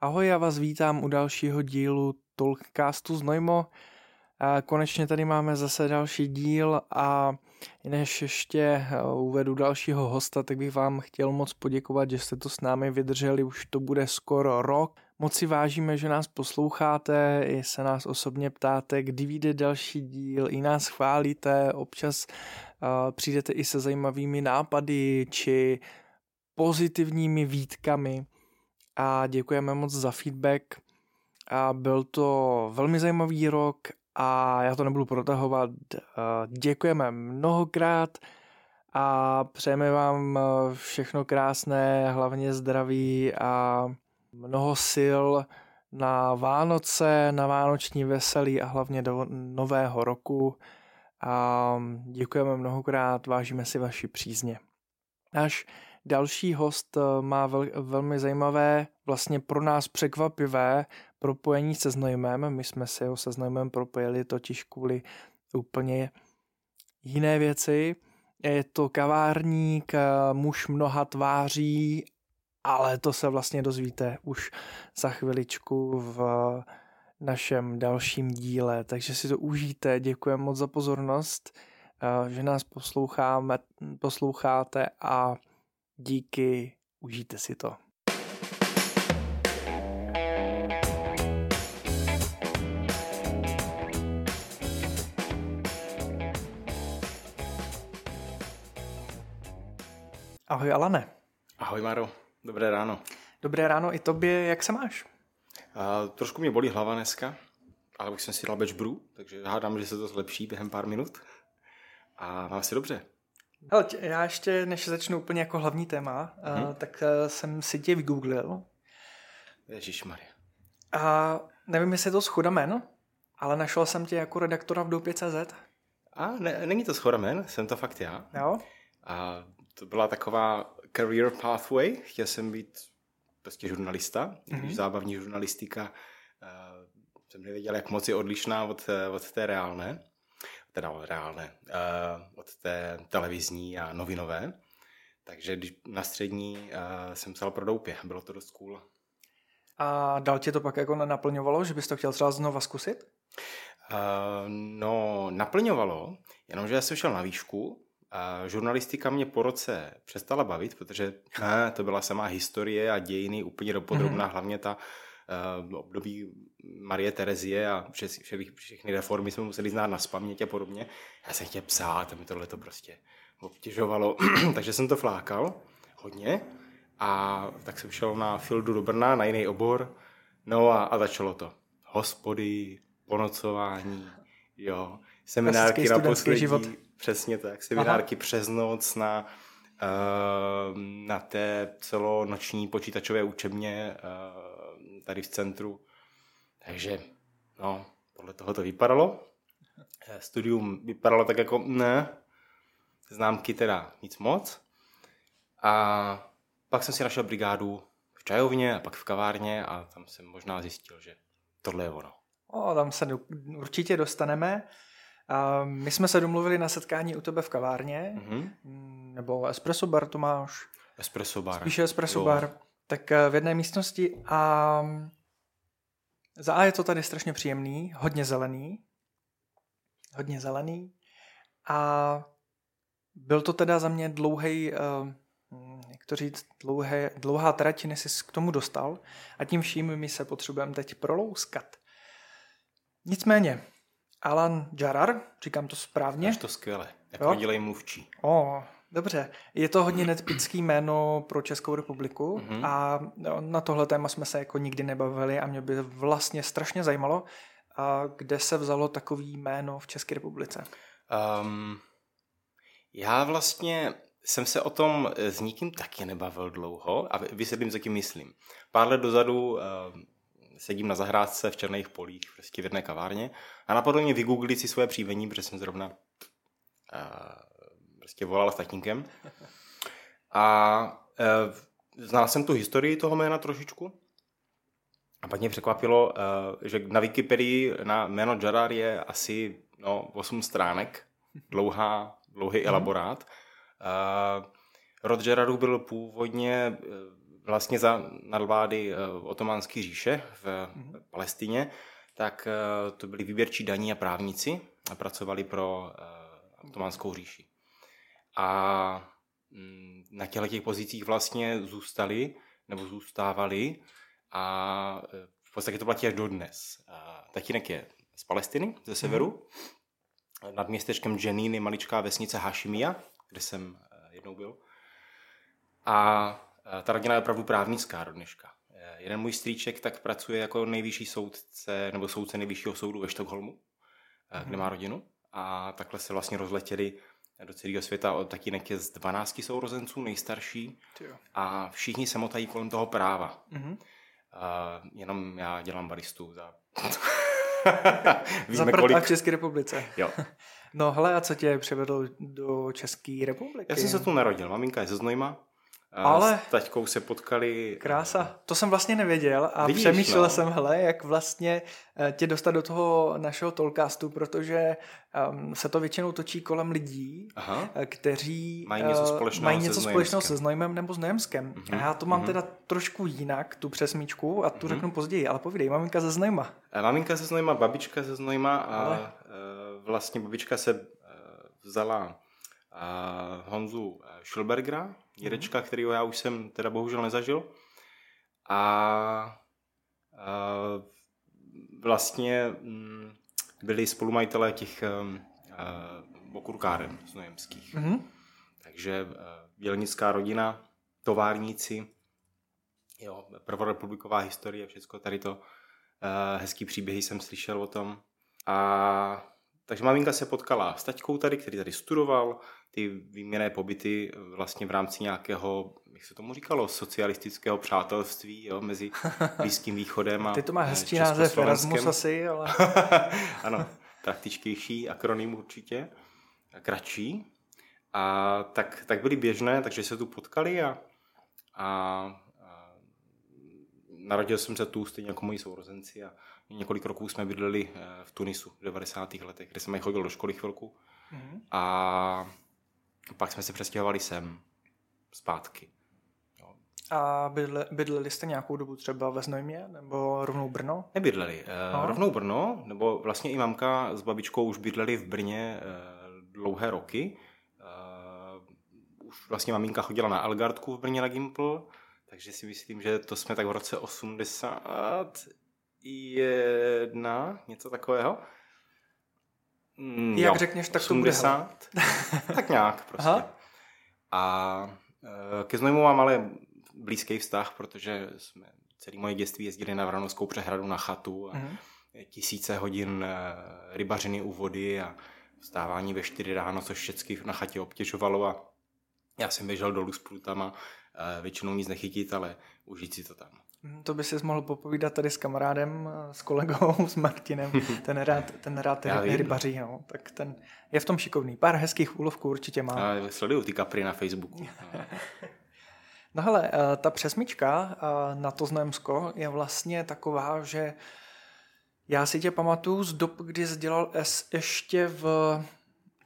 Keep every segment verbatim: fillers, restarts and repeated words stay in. Ahoj, já vás vítám u dalšího dílu Talkcastu z Nojmo. Konečně tady máme zase další díl a než ještě uvedu dalšího hosta, tak bych vám chtěl moc poděkovat, že jste to s námi vydrželi, už to bude skoro rok. Moc si vážíme, že nás posloucháte, i se nás osobně ptáte, kdy vyjde další díl, i nás chválíte, občas uh, přijdete i se zajímavými nápady či pozitivními výtkami a děkujeme moc za feedback. A byl to velmi zajímavý rok a já to nebudu protahovat. Děkujeme mnohokrát a přejeme vám všechno krásné, hlavně zdraví a mnoho sil na Vánoce, na vánoční veselí a hlavně do nového roku. A děkujeme mnohokrát, vážíme si vaši přízně. Náš další host má vel, velmi zajímavé, vlastně pro nás překvapivé propojení se Znojmem. My jsme se ho se Znojmem propojili totiž kvůli úplně jiné věci. Je to kavárník, muž mnoha tváří, ale to se vlastně dozvíte už za chviličku v našem dalším díle. Takže si to užijte, děkujeme moc za pozornost, že nás posloucháme, posloucháte a díky, užijte si to. Ahoj Alane. Ahoj Maro, dobré ráno. Dobré ráno i tobě, jak se máš? Uh, trošku mě bolí hlava dneska, ale už jsem si dal batch brew, takže hádám, že se to zlepší během pár minut a mám se dobře. Hele, já ještě, než začnu úplně jako hlavní téma, hmm. uh, tak uh, jsem si tě vygooglil. Ježišmarja. A nevím, jestli je to schoda jmen, ale našel jsem tě jako redaktora v Doupě tečka cé zet. A ne, není to schoda jmen, jsem to fakt já. Jo. A to byla taková career pathway, chtěl jsem být prostě žurnalista, mm-hmm. když zábavní žurnalistika, uh, jsem nevěděl, jak moc je odlišná od, od té reálné. teda reálné, uh, od té televizní a novinové. Takže když na střední uh, jsem psal pro Doupě, bylo to dost cool. A dál tě to pak jako naplňovalo, že bys to chtěl třeba znova zkusit? Uh, no, naplňovalo, jenomže já jsem šel na výšku a žurnalistika mě po roce přestala bavit, protože uh, to byla samá historie a dějiny úplně dopodrobná, mm-hmm. hlavně ta v období Marie Terezie a vše, vše, všechny reformy jsme museli znát na spaměť a podobně. Já jsem chtěl psát a mi tohle to prostě obtěžovalo, takže jsem to flákal hodně a tak jsem šel na Fildu do Brna, na jiný obor, no a, a začalo to. Hospody, ponocování, jo, seminárky na poslední, život. Přesně tak, seminárky Aha. přes noc na... na té celonoční počítačové učebně tady v centru. Takže, no, podle toho to vypadalo. Studium vypadalo tak jako ne, známky teda nic moc. A pak jsem si našel brigádu v čajovně a pak v kavárně a tam jsem možná zjistil, že tohle je ono. O, tam se určitě dostaneme. My jsme se domluvili na setkání u tebe v kavárně, mm-hmm. nebo espresso bar to máš? Espresso bar. Spíše espresso jo. bar. Tak v jedné místnosti a za A je to tady strašně příjemný, hodně zelený, hodně zelený a byl to teda za mě dlouhý, jak to říct, dlouhé, dlouhá trať, než jsi k tomu dostal a tím vším my se potřebujeme teď prolouskat. Nicméně, Alan Jarrar, říkám to správně. Až to skvěle, jako dělej mluvčí. O, dobře. Je to hodně netypický jméno pro Českou republiku mm-hmm. a na tohle téma jsme se jako nikdy nebavili a mě by vlastně strašně zajímalo, kde se vzalo takový jméno v České republice. Um, já vlastně jsem se o tom s nikým taky nebavil dlouho a vysvětlím, co tím myslím. Pár let dozadu... Um, sedím na zahrádce v Černých Polích, prostě v jedné kavárně a napadlo mě vygooglit si svoje příjmení, protože jsem zrovna uh, prostě volal s tatínkem. A uh, znal jsem tu historii toho jména trošičku a pak mě překvapilo, uh, že na Wikipedii na jméno Jarrar je asi no, osm stránek, dlouhá, dlouhý elaborát. Uh, rod Jarrarů byl původně... Uh, vlastně za nadvlády otománské říše v Palestině, tak to byli výběrčí daní a právníci a pracovali pro otománskou říši. A na těchto pozicích vlastně zůstali nebo zůstávali a v podstatě to platí až dodnes. Tatínek je z Palestiny, ze severu. Nad městečkem Dženín je maličká vesnice Hašimia, kde jsem jednou byl. A ta rodina je opravdu právnická do dneška. Jeden můj strýček tak pracuje jako nejvyšší soudce nebo soudce nejvyššího soudu ve Štokholmu, kde má rodinu. A takhle se vlastně rozletěli do celého světa. Tatínek je z dvanácti sourozenců, nejstarší. A všichni se motají kolem toho práva. Mm-hmm. Uh, jenom já dělám baristu za... Víme, za prd kolik... a v České republice. Jo. No hele, a co tě přivedlo do České republiky? Já jsem se tu narodil. Maminka je ze Znojma. Ale... S taťkou se potkali... Krása, to jsem vlastně nevěděl a Vidíš, přemýšlel no. jsem, hele, jak vlastně tě dostat do toho našeho talkcastu, protože um, se to většinou točí kolem lidí, Aha. kteří mají něco společného, mají něco se, společného se Znojmem nebo s Znojemskem. Mm-hmm. A já to mám mm-hmm. teda trošku jinak, tu přesmíčku, a tu mm-hmm. řeknu později, ale povídej, maminka ze Znojma. Maminka ze Znojma, babička ze Znojma a ale... vlastně babička se vzala Honzu Schilbergera Jeřečka, kterýho já už jsem teda bohužel nezažil. A, a vlastně m, byli spolumajitelé těch okurkáren znojemských. Mm-hmm. Takže dělnická rodina, továrníci, jo, prvorepubliková historie, všecko tady to. A, hezký příběhy jsem slyšel o tom. A takže maminka se potkala s taťkou tady, který tady studoval, ty výměnné pobyty vlastně v rámci nějakého, jak se tomu říkalo, socialistického přátelství, jo, mezi Blízkým východem a Ty to má hezčí název, Erasmus asi, ale... Ano, praktičtější akronym určitě, kratší. A tak, tak byly běžné, takže se tu potkali a, a, a narodil jsem se tu stejně jako moji sourozenci a několik roků jsme bydleli v Tunisu v devadesátých letech, kde jsem chodil do školy chvilku. Mm. A pak jsme se přestěhovali sem zpátky. Jo. A bydle, bydleli jste nějakou dobu třeba ve Znojmě nebo rovnou Brno? Nebydleli. E, rovnou Brno, nebo vlastně i mamka s babičkou už bydleli v Brně e, dlouhé roky. E, už vlastně maminka chodila na Algardku v Brně na Gimpl, takže si myslím, že to jsme tak v roce osmdesát jedna, něco takového. Mm, Jak jo, řekneš, tak osmdesát, to bude. Tak nějak prostě. Aha. A e, ke Znojmu mám ale blízký vztah, protože jsme celý moje dětství jezdili na Vranovskou přehradu na chatu a mm. tisíce hodin rybařiny u vody a vstávání ve čtyři ráno, což všechny na chatě obtěžovalo a já jsem běžel dolů s prutama, e, většinou nic nechytit, ale užít si to tam. To by si mohl popovídat tady s kamarádem, s kolegou, s Martinem, ten rád, ten rád rybaří, no. Tak ten je v tom šikovný, pár hezkých úlovků určitě má. A sleduju ty kapry na Facebooku. No hele, ta přesmička na to Znojemsko je vlastně taková, že já si tě pamatuju z dob, kdy jsi dělal es ještě v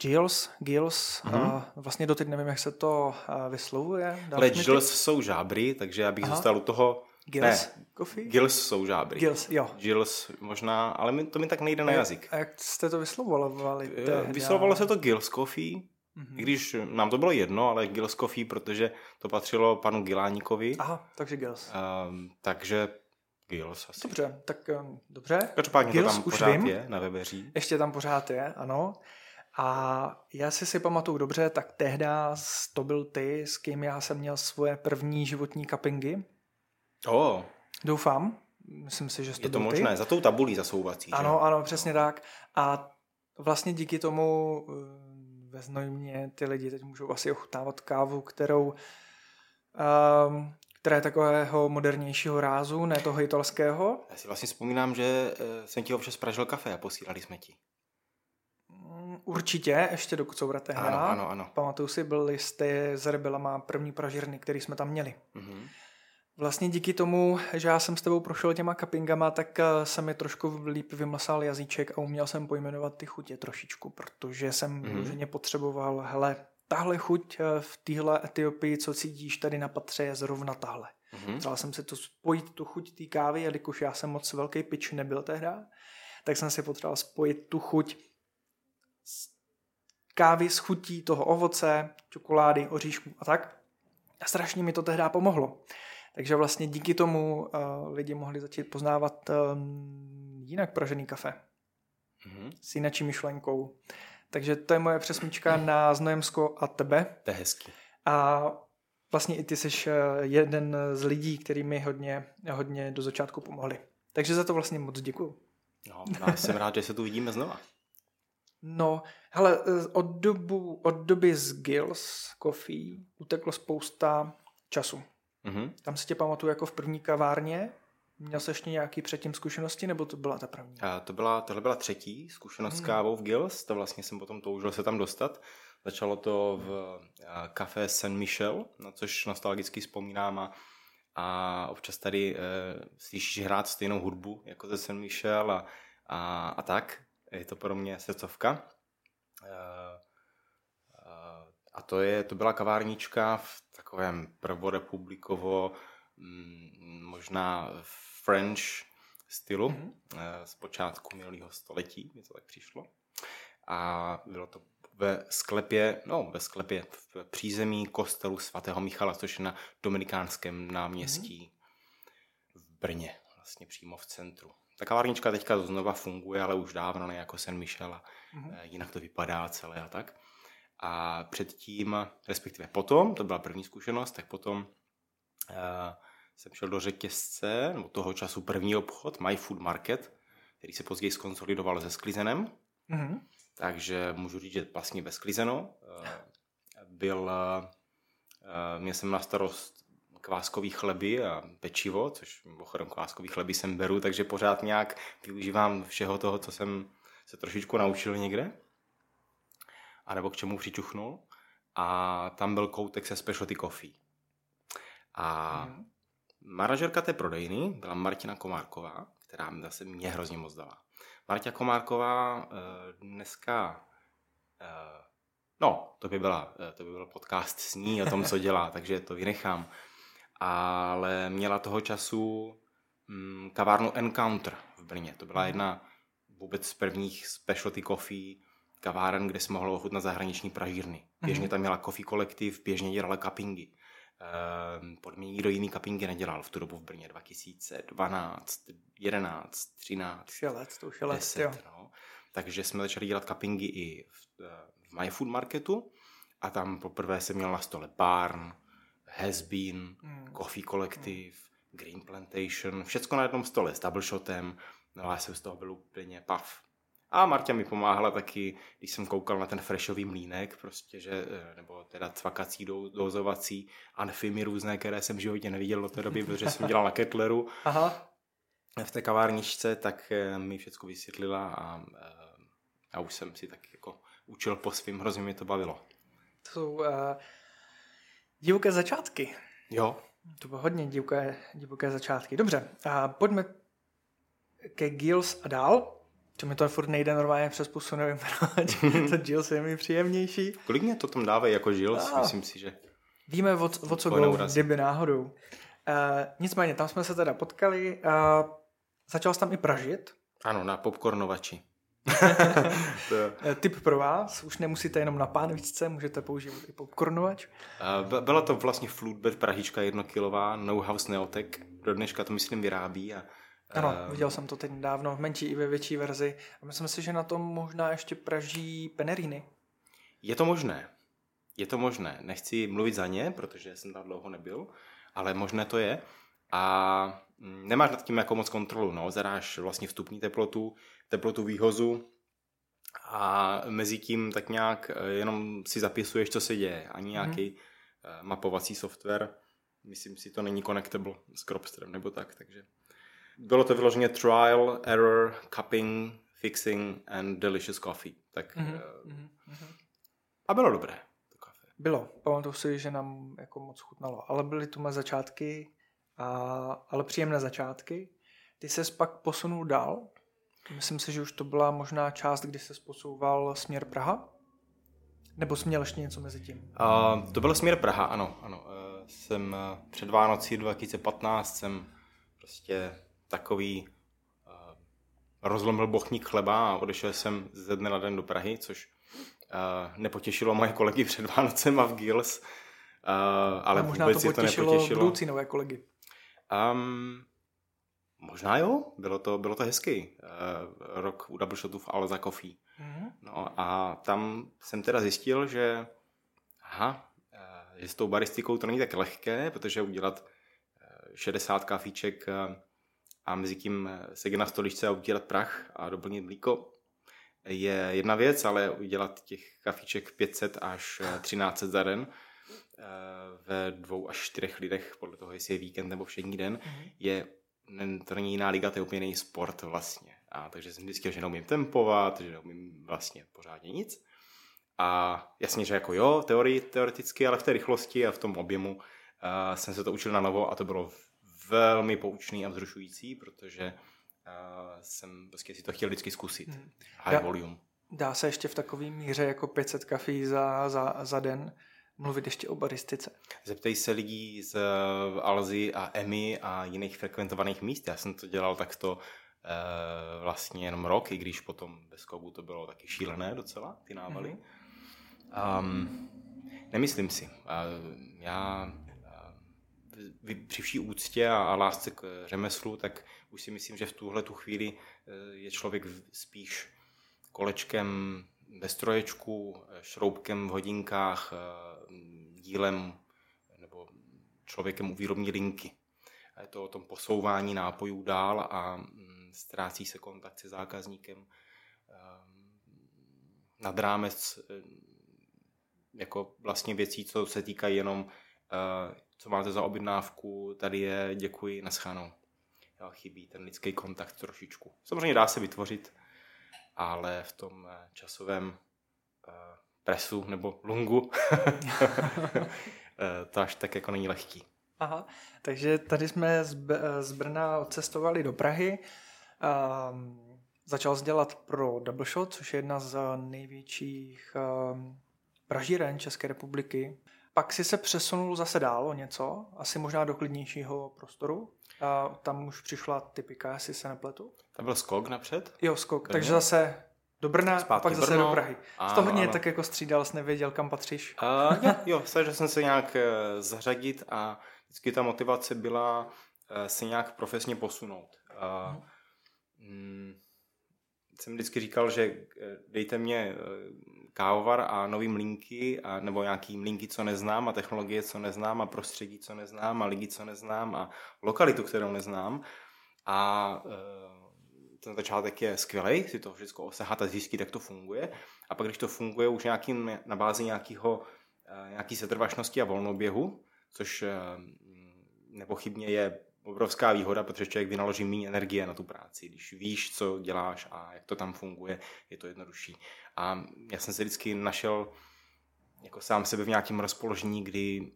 Gill's, Gill's, mm-hmm. vlastně doteď nevím, jak se to vyslovuje. Ale Gill's jsou žábry, takže já bych Aha. zůstal u toho. Gill's Coffee? Gill's jsou žábry. Gill's, jo. Gill's možná, ale mi, to mi tak nejde na jazyk. A jak jste to vyslovovali? Vyslovovalo se to Gill's Coffee, mm-hmm. i když nám to bylo jedno, ale Gill's Coffee, protože to patřilo panu Giláníkovi. Aha, takže Gill's. Um, takže Gill's asi. Dobře, tak um, dobře. Každopádně to tam pořád vím. je na webeří. Ještě tam pořád je, ano. A já si si pamatuju dobře, tak tehda to byl ty, s kým já jsem měl svoje první životní cuppingy. Oh. Doufám, myslím si, že to je to možné, ty. Za tou tabulí zasouvací. Ano, že? ano, přesně no. tak. A vlastně díky tomu ve Znojmě ty lidi teď můžou asi ochutnávat kávu, kterou, um, která je takového modernějšího rázu, ne toho italského. Já si vlastně vzpomínám, že jsem ti občas pražil kafe a posílali jsme ti. Určitě, ještě do Kocoura tehda. Ano, ano, ano. Pamatuju si, byli jste s Rebelama první pražírny, který jsme tam měli. Mhm. Vlastně díky tomu, že já jsem s tebou prošel těma cuppingama, tak jsem je trošku líp vymlasal jazyček a uměl jsem pojmenovat ty chutě trošičku, protože jsem různě mm-hmm. potřeboval, hele, tahle chuť v téhle Etiopii, co cítíš tady na patře, je zrovna tahle. Mm-hmm. Ptala jsem se to spojit, tu chuť té kávy, jelikož já jsem moc velký pič nebyl tehda, tak jsem si potřeboval spojit tu chuť kávy s chutí toho ovoce, čokolády, oříšku a tak. A strašně mi to tehdy pomohlo. Takže vlastně díky tomu uh, lidi mohli začít poznávat um, jinak pražený kafe. Mm-hmm. S jinačí myšlenkou. Takže to je moje přesmička na Znojemsko a tebe. To je hezký. A vlastně i ty jsi jeden z lidí, který mi hodně, hodně do začátku pomohli. Takže za to vlastně moc děkuju. No, já jsem rád, že se tu vidíme znova. No, hele, od, dobu, od doby z Gill's Coffee uteklo spousta času. Mm-hmm. Tam si tě pamatuju jako v první kavárně. Měl jsi ještě nějaký předtím zkušenosti, nebo to byla ta první? A to byla, tohle byla třetí zkušenost s mm. kávou v Gill's, to vlastně jsem potom toužil se tam dostat. Začalo to v Café Saint Michel, na což nostalgicky vzpomínám a, a občas tady e, slyšíš hrát stejnou hudbu jako ze Saint Michel a, a, a tak. Je to pro mě srdcovka. E, a to, je, to byla kavárnička v takovém prvorepublikovo, možná French stylu, mm-hmm. z počátku minulého století, mi to tak přišlo. A bylo to ve sklepě, no ve sklepě v přízemí kostelu svatého Michala, což je na Dominikánském náměstí mm-hmm. v Brně, vlastně přímo v centru. Ta kavárnička teďka znova funguje, ale už dávno ne jako Saint Michel a mm-hmm. jinak to vypadá celé a tak. A předtím, respektive potom, to byla první zkušenost, tak potom uh, jsem šel do řetězce, nebo toho času první obchod, My Food Market, který se později skonsolidoval se Sklizenem. Mm-hmm. Takže můžu říct, že vlastně bez Sklizeno. Uh, byl, uh, měl jsem na starost kváskový chleby a pečivo, což mimochodem kváskový chleby jsem beru, takže pořád nějak využívám všeho toho, co jsem se trošičku naučil někde. A nebo k čemu přičuchnul. A tam byl koutek se specialty coffee. A mm-hmm. manažerka té prodejny byla Martina Komárková, která zase mě hrozně moc dala. Marta Komárková dneska, no, to by, byla, to by byl podcast s ní o tom, co dělá, takže to vynechám. Ale měla toho času kavárnu Encounter v Brně. To byla jedna vůbec z prvních specialty coffee kaváren, kde se mohlo ochutnat zahraniční pražírny. Běžně tam měla Coffee Collective, běžně dělala cuppingy. Pod mě nikdo jiný cuppingy nedělal v tu dobu v Brně, dva tisíce dvanáct, jedenáct, třináct, šelet, to šelet, deset, no. Takže jsme začali dělat cuppingy i v, v My Food Marketu a tam poprvé jsem měl na stole Barn, Has Bean, mm. Coffee Collective, mm. Green Plantation, všecko na jednom stole s Double Shotem, no a já jsem z toho byl úplně pav. A Marta mi pomáhala taky, když jsem koukal na ten freshový mlýnek, prostě, že, nebo teda cvakací, dozovací, anfimy různé, které jsem v životě neviděl do té doby, protože jsem dělal na Kettleru. Aha. V té kavárničce, tak mi všechno vysvětlila a, a už jsem si tak jako učil po svým, hrozně mě to bavilo. To jsou uh, divoké začátky. Jo. To bylo hodně divoké, divoké začátky. Dobře, a pojďme ke Gill's a dál. To mi to furt nejde normálně přes pusu, nevím proč. To Gill's je mi příjemnější. Kolik mě to tam dávají jako Gill's, myslím si, že... Víme, o, o co go, kdyby náhodou. Uh, nicméně, tam jsme se teda potkali. Uh, začal jsi tam i pražit. Ano, na popcornovači. Tip pro vás, už nemusíte jenom na pánvičce, můžete použít i popcornovač. Uh, byla to vlastně floodbed prahička jednokilová, Nowhouse Neotec. Do dneška to myslím vyrábí a... Ano, viděl jsem to teď nedávno, v menší i ve větší verzi. A myslím si, že na tom možná ještě praží peneríny. Je to možné. Je to možné. Nechci mluvit za ně, protože jsem tam dlouho nebyl, ale možné to je. A nemáš nad tím jako moc kontrolu. No? Zadáš vlastně vstupní teplotu, teplotu výhozu a mezi tím tak nějak jenom si zapisuješ, co se děje. Ani nějaký hmm. mapovací software. Myslím si, to není connectable s Cropsterem nebo tak, takže... Bylo to vyloženě trial, error, cupping, fixing and delicious coffee. Tak, mm-hmm, uh, mm-hmm. A bylo dobré. To kafe. Bylo. Pamatuju si, že nám jako moc chutnalo. Ale byly tu mé začátky, a, ale příjemné začátky. Ty ses pak posunul dál. Myslím si, že už to byla možná část, kdy ses posouval směr Praha. Nebo jsi měl ještě něco mezi tím? Uh, to byl směr Praha, ano. ano. Uh, jsem uh, před Vánocí dva tisíce patnáct jsem prostě takový uh, rozlomil bochník chleba a odešel jsem ze dne na den do Prahy, což uh, nepotěšilo moje kolegy před Vánocem a v Gill's. Uh, ale a možná vůbec to potěšilo, to nepotěšilo budoucí nové kolegy. Um, možná jo, bylo to, bylo to hezký uh, rok u Double Shotu v Alza Coffee. Mm-hmm. No a tam jsem teda zjistil, že aha, uh, že s tou baristikou to není tak lehké, protože udělat uh, šedesát kafíček uh, a mezi tím sedět na stoličce a udělat prach a doplnit mlíko je jedna věc, ale udělat těch kafíček pět set až tisíc tři sta za den ve dvou až čtyřech lidech, podle toho, jestli je víkend nebo všední den, je, to není jiná liga, to je úplně jiný sport vlastně. A takže jsem vždycky, že neumím tempovat, že neumím vlastně pořádně nic. A jasně, že jako jo, teorii, teoreticky, ale v té rychlosti a v tom objemu uh, jsem se to učil na novo a to bylo velmi poučný a vzrušující, protože uh, jsem prostě si to chtěl vždycky zkusit. High dá, volume. Dá se ještě v takový míře jako pět set kafí za, za, za den mluvit ještě o baristice? Zeptej se lidí z Alzy a Emmy a jiných frekventovaných míst. Já jsem to dělal takto e, vlastně jenom rok, i když potom bez Skobu to bylo taky šílené docela, ty návaly. Mm-hmm. Um, nemyslím si. Já při vší úctě a, a lásce k řemeslu, tak už si myslím, že v tuhle tu chvíli je člověk spíš kolečkem ve stroječku, šroubkem v hodinkách, dílem nebo člověkem u výrobní linky. Je to o tom posouvání nápojů dál a ztrácí se kontakt se zákazníkem nad rámec jako vlastně věcí, co se týká jenom co máte za objednávku, tady je, děkuji, naschánou. Chybí ten lidský kontakt trošičku. Samozřejmě dá se vytvořit, ale v tom časovém presu nebo lungu to až tak jako není lehký. Aha, takže tady jsme z Brna odcestovali do Prahy. Um, začal jsi dělat pro Double Shot, což je jedna z největších um, pražíren České republiky. Pak si se přesunul zase dál o něco, asi možná do klidnějšího prostoru. A tam už přišla Typika, jestli se nepletu. Tam byl skok napřed? Jo, skok. Brně. Takže zase do Brna Zpátky a pak zase Brno. Do Prahy. Z toho mě tak jako střídal, jsi nevěděl, kam patříš. A, jo, snažil jsem se nějak zařadit a vždycky ta motivace byla se nějak profesně posunout. A, mm, jsem vždycky říkal, že dejte mě kávovar a nový mlýnky, a, nebo nějaký mlýnky, co neznám, a technologie, co neznám, a prostředí, co neznám, a lidi, co neznám, a lokalitu, kterou neznám. A e, ten začátek je skvělej, si to všechno osehat a zjistit, jak to funguje. A pak, když to funguje už nějakým, na bázi nějakého, e, nějaký setrvačnosti a volnoběhu, což e, nepochybně je obrovská výhoda, protože člověk vynaloží méně energie na tu práci. Když víš, co děláš a jak to tam funguje, je to jednodušší. A já jsem se vždycky našel jako sám sebe v nějakém rozpoložení, kdy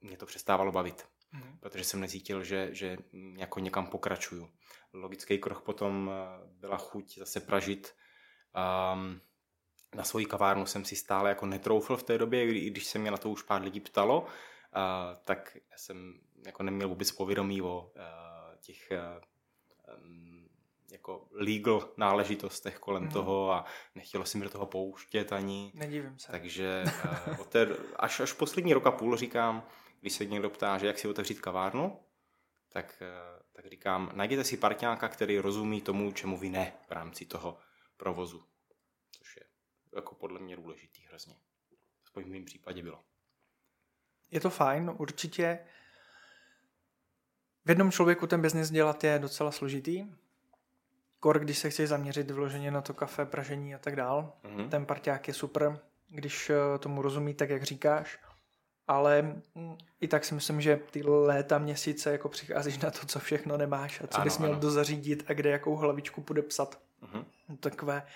mě to přestávalo bavit. Mm. Protože jsem necítil, že, že jako někam pokračuju. Logický krok potom byla chuť zase pražit. Um, na svoji kavárnu jsem si stále jako netroufl v té době, i když se mě na to už pár lidí ptalo, Uh, tak jsem jako neměl vůbec povědomí o uh, těch uh, um, jako legal náležitostech kolem mm. toho a nechtělo se mi do toho pouštět ani. Nedivím se. Takže uh, od té, až, až poslední rok a půl říkám, když se někdo ptá, že jak si otevřít kavárnu, tak, uh, tak říkám, najděte si parťáka, který rozumí tomu, čemu vy ne v rámci toho provozu. Což je jako podle mě důležitý hrozně. Aspoň v mém případě bylo. Je to fajn, určitě. V jednom člověku ten biznis dělat je docela složitý. Kor, když se chceš zaměřit vloženě na to kafe, pražení a tak dál. Mm-hmm. Ten parťák je super, když tomu rozumí tak, jak říkáš. Ale i tak si myslím, že ty léta, měsíce jako přicházíš na to, co všechno nemáš a co ano, bys měl ano. dozařídit a kde jakou hlavičku podepsat. Mm-hmm. Takové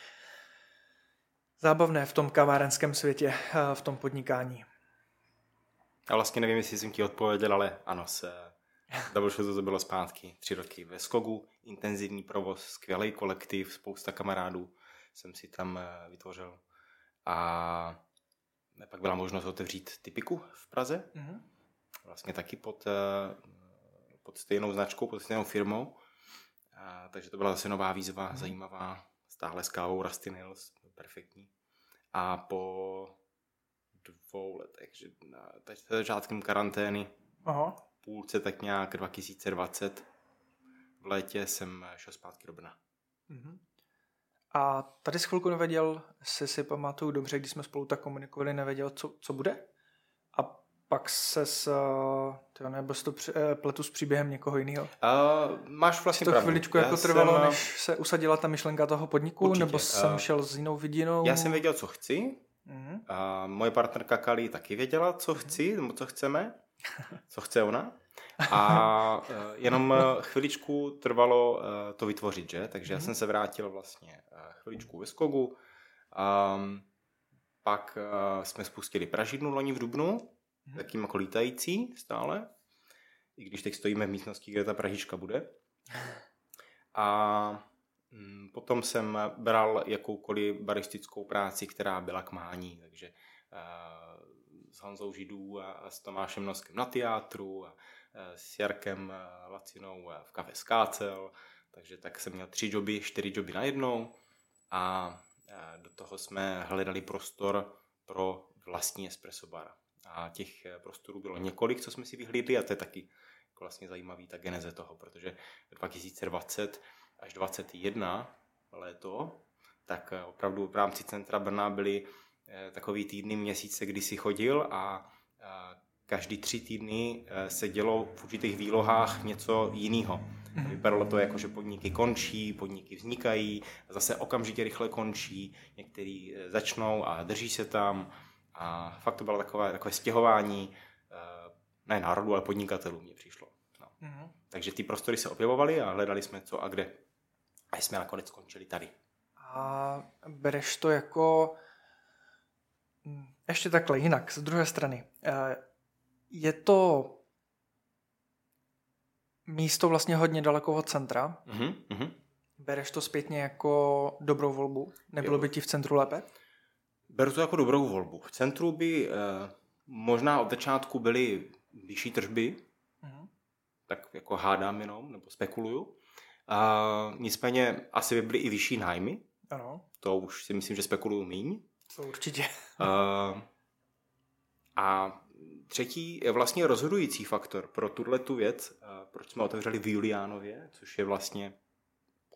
zábavné v tom kavárenském světě, v tom podnikání. Já vlastně nevím, jestli jsem ti odpověděl, ale ano, se Double Shot to bylo zpátky. Tři roky ve Skogu, intenzivní provoz, skvělý kolektiv, spousta kamarádů jsem si tam vytvořil. A Pak byla možnost otevřít Typiku v Praze, mm-hmm. vlastně taky pod, pod stejnou značkou, pod stejnou firmou. A, takže to byla zase nová výzva, mm-hmm. zajímavá, stáhle s kávou Rusty Nails, perfektní. A po dvou letech, že na, se začátkem karantény, aha. půlce tak nějak dva tisíce dvacet, v létě jsem šel zpátky do Brna. Mm-hmm. A tady z chvilku nevěděl, si si pamatuju dobře, když jsme spolu tak komunikovali, nevěděl, co, co bude. A pak se s, tyjo, nebo se to při, pletu s příběhem někoho jiného. Uh, máš vlastně pravdu. To chviličku jako trvalo, jsem... než se usadila ta myšlenka toho podniku, určitě. Nebo jsem uh, šel s jinou vidinou? Já jsem věděl, co chci. Uh-huh. A moje partnerka Kali taky věděla, co chci, nebo co chceme. Co chce ona. A jenom chviličku trvalo to vytvořit, že? Takže já jsem se vrátil vlastně chviličku ve Skogu. Um, pak jsme spustili pražidnu loni v dubnu, takým jako lítající stále. I když teď stojíme v místnosti, kde ta pražička bude. A potom jsem bral jakoukoliv baristickou práci, která byla k mání, takže... Uh, s Honzou Židů a s Tomášem Noskem na teátru a s Jarkem Lacinou v Kafe Skácel, takže tak jsem měl tři joby, čtyři joby najednou a do toho jsme hledali prostor pro vlastní espresso bar. A těch prostorů bylo několik, co jsme si vyhlídli a to je taky vlastně zajímavý ta geneze toho, protože dva tisíce dvacet až dvacet jedna léto, tak opravdu v rámci centra Brna byly takový týdny, měsíce, kdy si chodil a každý tři týdny se dělo v určitých výlohách něco jiného. Vypadalo to jako, že podniky končí, podniky vznikají, zase okamžitě rychle končí, některý začnou a drží se tam a fakt to bylo takové, takové stěhování ne národu, ale podnikatelů mně přišlo. No. Mm-hmm. Takže ty prostory se objevovaly a hledali jsme co a kde. A jsme nakonec skončili tady. A bereš to jako... Ještě takhle jinak, z druhé strany. Je to místo vlastně hodně daleko od centra. Mm-hmm. Bereš to zpětně jako dobrou volbu? Nebylo by ti v centru lépe? Beru to jako dobrou volbu. V centru by eh, možná od začátku byly vyšší tržby. Mm-hmm. Tak jako hádám jenom, nebo spekuluju. Eh, nicméně asi by byly i vyšší nájmy. Ano. To už si myslím, že spekuluju míň. To určitě. Uh, a třetí je vlastně rozhodující faktor pro tuhletu věc, uh, proč jsme otevřeli v Juliánově, což je vlastně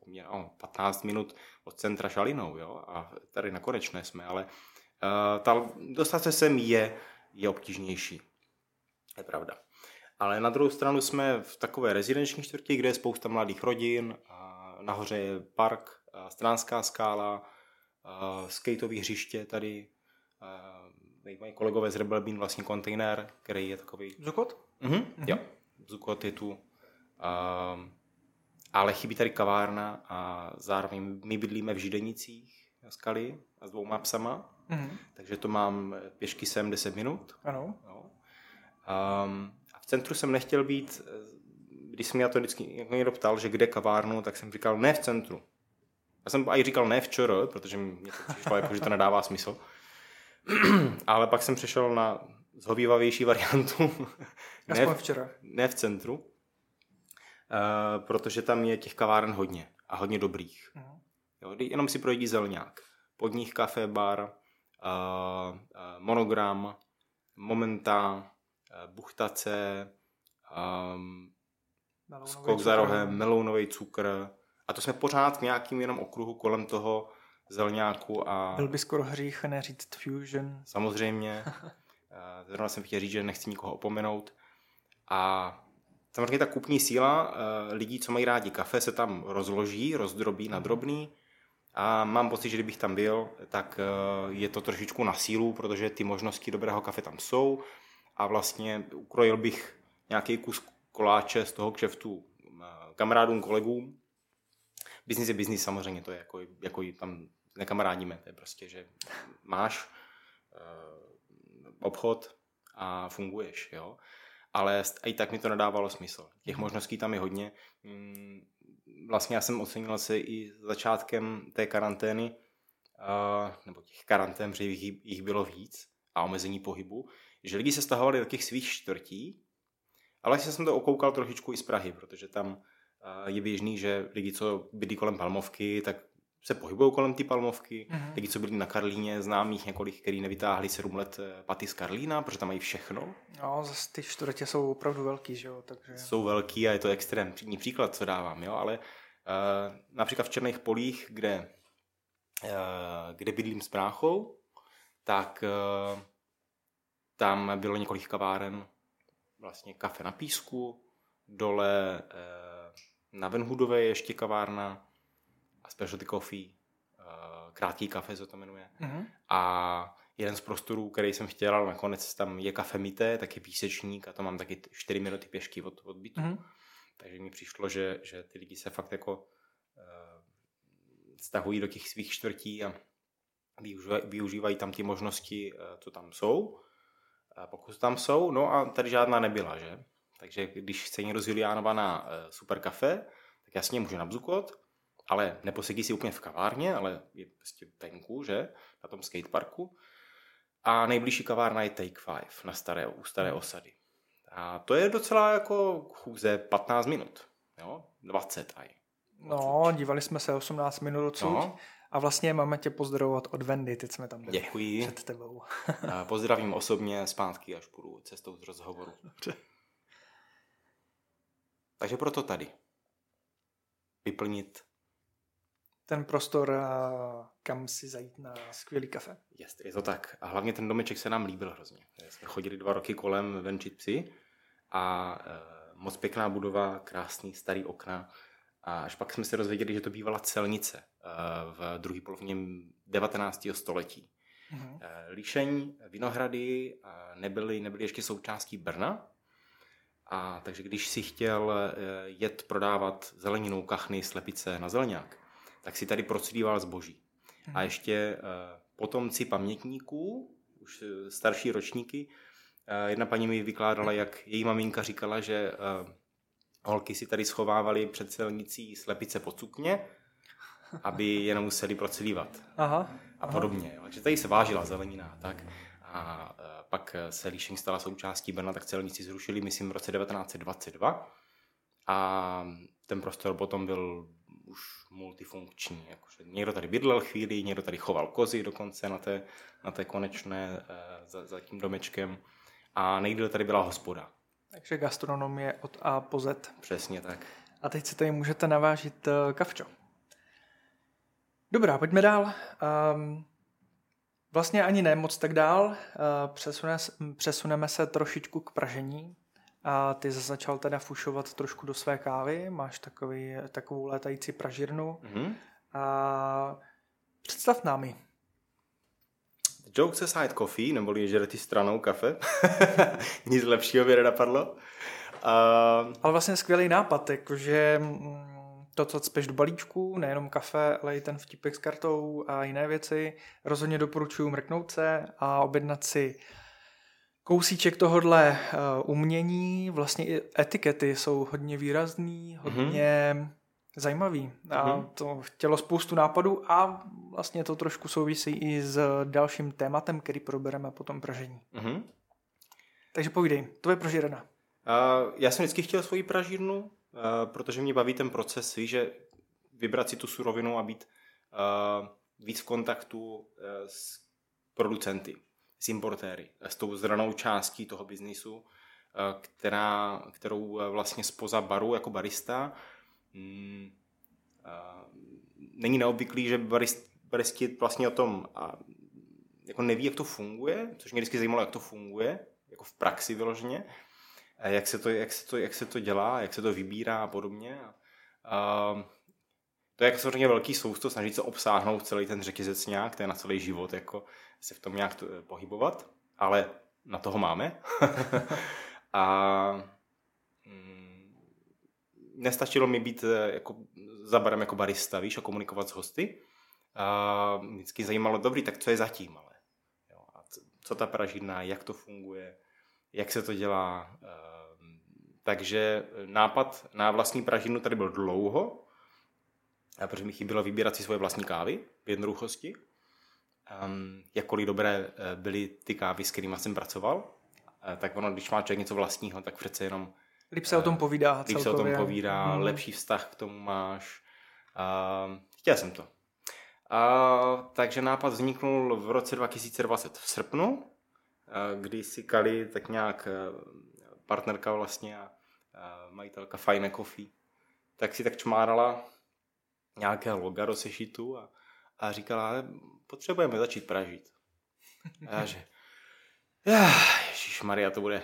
poměrně oh, patnáct minut od centra Žalinou, jo, a tady na Konečné jsme, ale uh, ta, dostat se sem je, je obtížnější. Je pravda. Ale na druhou stranu jsme v takové rezidenční čtvrti, kde je spousta mladých rodin, uh, nahoře je park, uh, Stránská skála, Uh, skateový hřiště tady. Uh, mají kolegové z Rebel Bean vlastně kontejner, který je takový... Zukot? Uh-huh. Uh-huh. Jo, Zukot je tu. Uh, ale chybí tady kavárna a zároveň my bydlíme v Židenicích na Skali a s dvouma psama. Uh-huh. Takže to mám pěšky sem deset minut. Ano. No. Um, a v centru jsem nechtěl být, když jsem mě to vždycky někdo ptal, že kde kavárnu, tak jsem říkal ne v centru. Já jsem i říkal ne včera, protože mě to přišlo jako, že to nedává smysl. Ale pak jsem přešel na zhovívavější variantu. Ne, včera. Ne v centru. Uh, protože tam je těch kaváren hodně. A hodně dobrých. Uh-huh. Jo, jenom si projedí Zelňák. Pod nich Café Bar, uh, uh, Monogram, Momenta, uh, Buchtace, um, Skok za rohem, Melounovej cukr. A to jsme pořád v nějakým jenom okruhu kolem toho Zelňáku a... Byl by skoro hřích neříct Fusion. Samozřejmě. Zrovna jsem chtěl říct, že nechci nikoho opomenout. A samozřejmě ta kupní síla lidí, co mají rádi kafe, se tam rozloží, rozdrobí na drobný. A mám pocit, že kdybych tam byl, tak je to trošičku na sílu, protože ty možnosti dobrého kafe tam jsou. A vlastně ukrojil bych nějaký kus koláče z toho kšeftu kamarádům, kolegům. Biznis je biznis, samozřejmě, to je jako, jako tam nekamarádíme, to je prostě, že máš uh, obchod a funguješ, jo. Ale i tak mi to nedávalo smysl. Těch možností tam je hodně. Vlastně já jsem ocenil se i začátkem té karantény, uh, nebo těch karantén, protože jich, jich bylo víc, a omezení pohybu, že lidi se stahovali do těch svých čtvrtí, ale jsem to okoukal trošičku i z Prahy, protože tam je běžný, že lidi, co bydlí kolem Palmovky, tak se pohybují kolem ty Palmovky. Mm-hmm. Lidi, co byli na Karlíně, známých několik, který nevytáhli sedm let paty z Karlína, protože tam mají všechno. No, zase ty čtvrtě jsou opravdu velký, že jo? Takže... Jsou velký a je to extrémní příklad, co dávám, jo? Ale uh, například v Černých Polích, kde, uh, kde bydlím s bráchou, tak uh, tam bylo několik kaváren, vlastně kafe na Písku, dole uh, na Venhudové je ještě kavárna, a specialty coffee, krátký kafe, co to jmenuje. Mm-hmm. A jeden z prostorů, který jsem chtěl, ale nakonec tam je kafe mité, tak je písečník a to mám taky čtyři minuty pěšky od, od bytu. Mm-hmm. Takže mi přišlo, že, že ty lidi se fakt jako uh, stahují do těch svých čtvrtí a využívají, využívají tam ty možnosti, uh, co tam jsou. A pokud tam jsou, no a tady žádná nebyla, že? Takže když chce někdo z Juliánova na uh, super kafe, tak jasně může na Zukot, ale neposedí si úplně v kavárně, ale je prostě venku, že? Na tom skateparku. A nejbližší kavárna je Take Five na staré, u staré osady. A to je docela jako chůze patnáct minut. Jo? dvacet aj. No, dívali jsme se osmnáct minut odsud. No. A vlastně máme tě pozdravovat od Vendy, teď jsme tam byli. Děkuji. Před tebou. Pozdravím osobně zpátky, až půjdu cestou z rozhovoru. Dobře. Takže proto tady. Vyplnit ten prostor, kam si zajít na skvělý kafe. Jest, je to tak. A hlavně ten domeček se nám líbil hrozně. Jsme chodili dva roky kolem venčit psi a e, moc pěkná budova, krásný starý okna. A až pak jsme se dozvěděli, že to bývala celnice e, v druhé polovině devatenáctého století. Mm-hmm. E, Líšeň, Vinohrady nebyly, nebyly ještě součástí Brna. A takže když si chtěl e, jet prodávat zeleninu, kachny, slepice na Zelňák, tak si tady procedíval zboží. A ještě potomci pamětníků, už starší ročníky, jedna paní mi vykládala, jak její maminka říkala, že holky si tady schovávaly před celnicí slepice pod sukně, aby je nemuseli procedívat. Aha, a podobně. Aha. Takže tady se vážila zelenina. Tak. A pak se Líšeň stala součástí Brna, tak celnici zrušili, myslím, v roce devatenáct dvacet dva. A ten prostor potom byl už multifunkční. Jakože někdo tady bydlel chvíli, někdo tady choval kozy dokonce na té, na té konečné e, za, za tím domečkem a nejdýle tady byla hospoda. Takže gastronomie od A po Z. Přesně tak. A teď se tady můžete navážit e, kavčo. Dobrá, pojďme dál. Um, vlastně ani ne moc tak dál. E, přesune, přesuneme se trošičku k pražení. A ty zase začal teda fušovat trošku do své kávy, máš takový, takovou létající pražírnu. Mm-hmm. A představ nám ji. Jokes aside coffee, neboli žerty stranou kafe. Nic lepšího by nenapadlo. Uh... Ale vlastně skvělý nápad, jakože to, co cpeš do balíčku, nejenom kafe, ale i ten vtipek s kartou a jiné věci. Rozhodně doporučuji mrknout se a objednat si kousíček tohodle uh, umění, vlastně i etikety jsou hodně výrazný, hodně mm-hmm. zajímavý. A mm-hmm. to chtělo spoustu nápadů a vlastně to trošku souvisí i s dalším tématem, který probereme po tom pražení. Mm-hmm. Takže povídej, to je pražírna. Uh, já jsem vždycky chtěl svoji pražírnu, uh, protože mě baví ten proces, víš, že vybrat si tu surovinu a být uh, víc v kontaktu uh, s producenty, s importéry, s tou zranou částí toho biznisu, která, kterou vlastně spoza baru jako barista. Mm, není neobvyklý, že barist, baristi vlastně o tom a, jako neví, jak to funguje, což mě vždycky zajímalo, jak to funguje, jako v praxi vyloženě, jak se to, jak se to, jak se to dělá, jak se to vybírá a podobně. A, to je jako samozřejmě velký sousto, snažit se obsáhnout celý ten řetězec nějak, to je na celý život, jako se v tom nějak to, pohybovat, ale na toho máme. A mm, nestačilo mi být jako, za barem jako barista, víš, a komunikovat s hosty. A vždycky zajímalo, dobrý, tak co je zatím, ale jo, a co, co ta pražírna, jak to funguje, jak se to dělá. A, takže nápad na vlastní pražírnu tady byl dlouho, a protože mi chybělo vybírat si svoje vlastní kávy v jednoduchosti. um, jakkoliv dobré byly ty kávy, s kterýma jsem pracoval, tak ono, když má člověk něco vlastního, tak přece jenom... Líp se o tom povídá celkově. Líp se o tom povídá, hmm. lepší vztah k tomu máš. Uh, chtěl jsem to. Uh, takže nápad vzniknul v roce dva tisíce dvacet v srpnu, uh, kdy si Kali, tak nějak uh, partnerka vlastně a uh, majitelka Fajné Coffee, tak si tak čmárala nějaké loga do sešitu a, a říkala, potřebujeme začít pražit. A já, že ježišmarja, to bude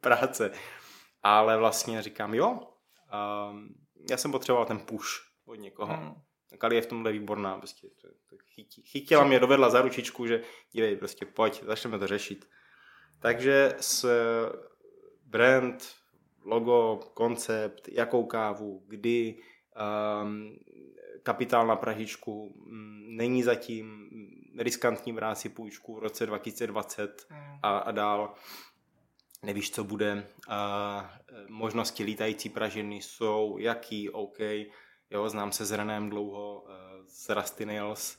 práce. Ale vlastně říkám, jo, um, já jsem potřeboval ten push od někoho. Hmm. Kali je v tomhle výborná, prostě to, to chytí. Chytila mě, dovedla za ručičku, že dívej, prostě pojď, začneme to řešit. Takže s brand, logo, koncept, jakou kávu, kdy, um, kapitál na pražičku, m, není zatím riskantní brát si půjčku v roce dva tisíce dvacet mm. a, a dál. Nevíš, co bude. A možnosti lítající pražiny jsou, jaký, OK. Jo, znám se s Renem dlouho, s Rusty Nails.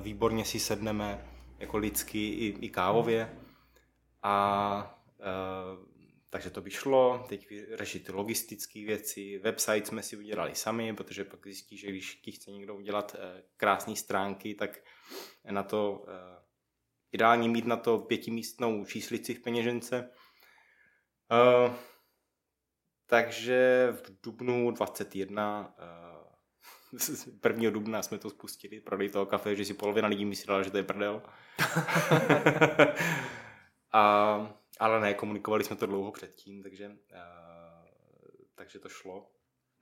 Výborně si sedneme jako lidsky i, i kávově. A, a takže to by šlo. Teď řešit logistické věci. Website jsme si udělali sami, protože pak zjistíš, že když ti chce někdo udělat krásné stránky, tak na to ideální mít na to pětimístnou číslici v peněžence. Uh, takže v dubnu dvacet jedna, uh, prvního dubna jsme to spustili, prodej toho kafe, že si polovina lidí myslela, že to je prdel. A, ale ne, komunikovali jsme to dlouho předtím, takže, uh, takže to šlo.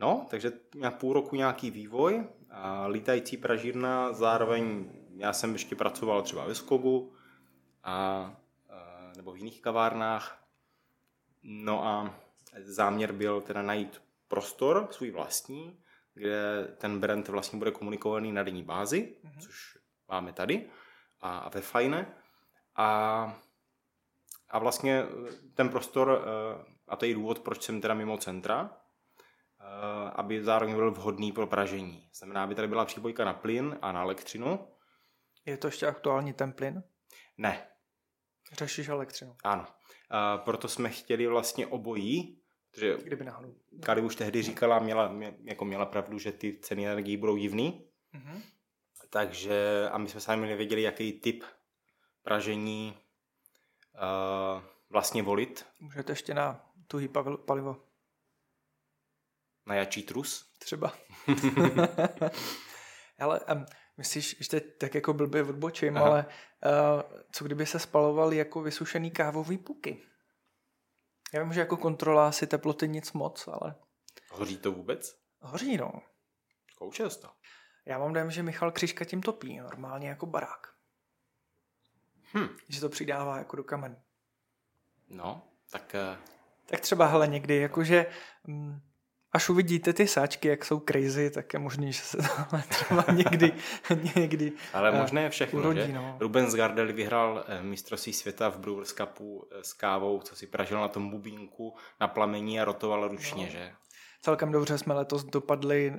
No, takže na půl roku nějaký vývoj, a lítající pražírna, zároveň já jsem ještě pracoval třeba ve Skogu a, a, nebo v jiných kavárnách. No a záměr byl teda najít prostor svůj vlastní, kde ten brand vlastně bude komunikovaný na denní bázi, mm-hmm. což máme tady a, a ve Fajne. A, a vlastně ten prostor, a to je důvod, proč jsem teda mimo centra, aby zároveň byl vhodný pro pražení. Znamená, aby tady byla přípojka na plyn a na elektřinu. Je to ještě aktuální ten plyn? Ne. Řešíš elektřinu? Ano. A proto jsme chtěli vlastně obojí, protože kdyby náhodou. Kali už tehdy říkala, měla, mě, jako měla pravdu, že ty ceny energií budou divný. Mm-hmm. Takže, a my jsme sami nevěděli, jaký typ pražení uh, vlastně volit. Můžete ještě na tuhý palivo. Na jačí trus? Třeba. Ale um, myslíš, ještě tak jako blbě odbočím, aha. ale uh, co kdyby se spaloval jako vysušený kávový puky? Já vím, že jako kontrola asi teploty nic moc, ale... Hoří to vůbec? Hoří, no. Koučel jsi to? Já mám dojem, že Michal Křižka tím topí, normálně jako barák. Hm. Že to přidává jako do kamenu. No, tak... Uh... Tak třeba, hele, někdy, jakože... Um, Až uvidíte ty sáčky, jak jsou crazy, tak je možný, že se tohle třeba někdy, někdy ale možné je všechno, urodí, že? No. Rubens Gardel vyhrál mistrovství světa v Brewers Cupu s kávou, co si pražil na tom bubínku, na plamení a rotoval ručně, no. Že? Celkem dobře jsme letos dopadli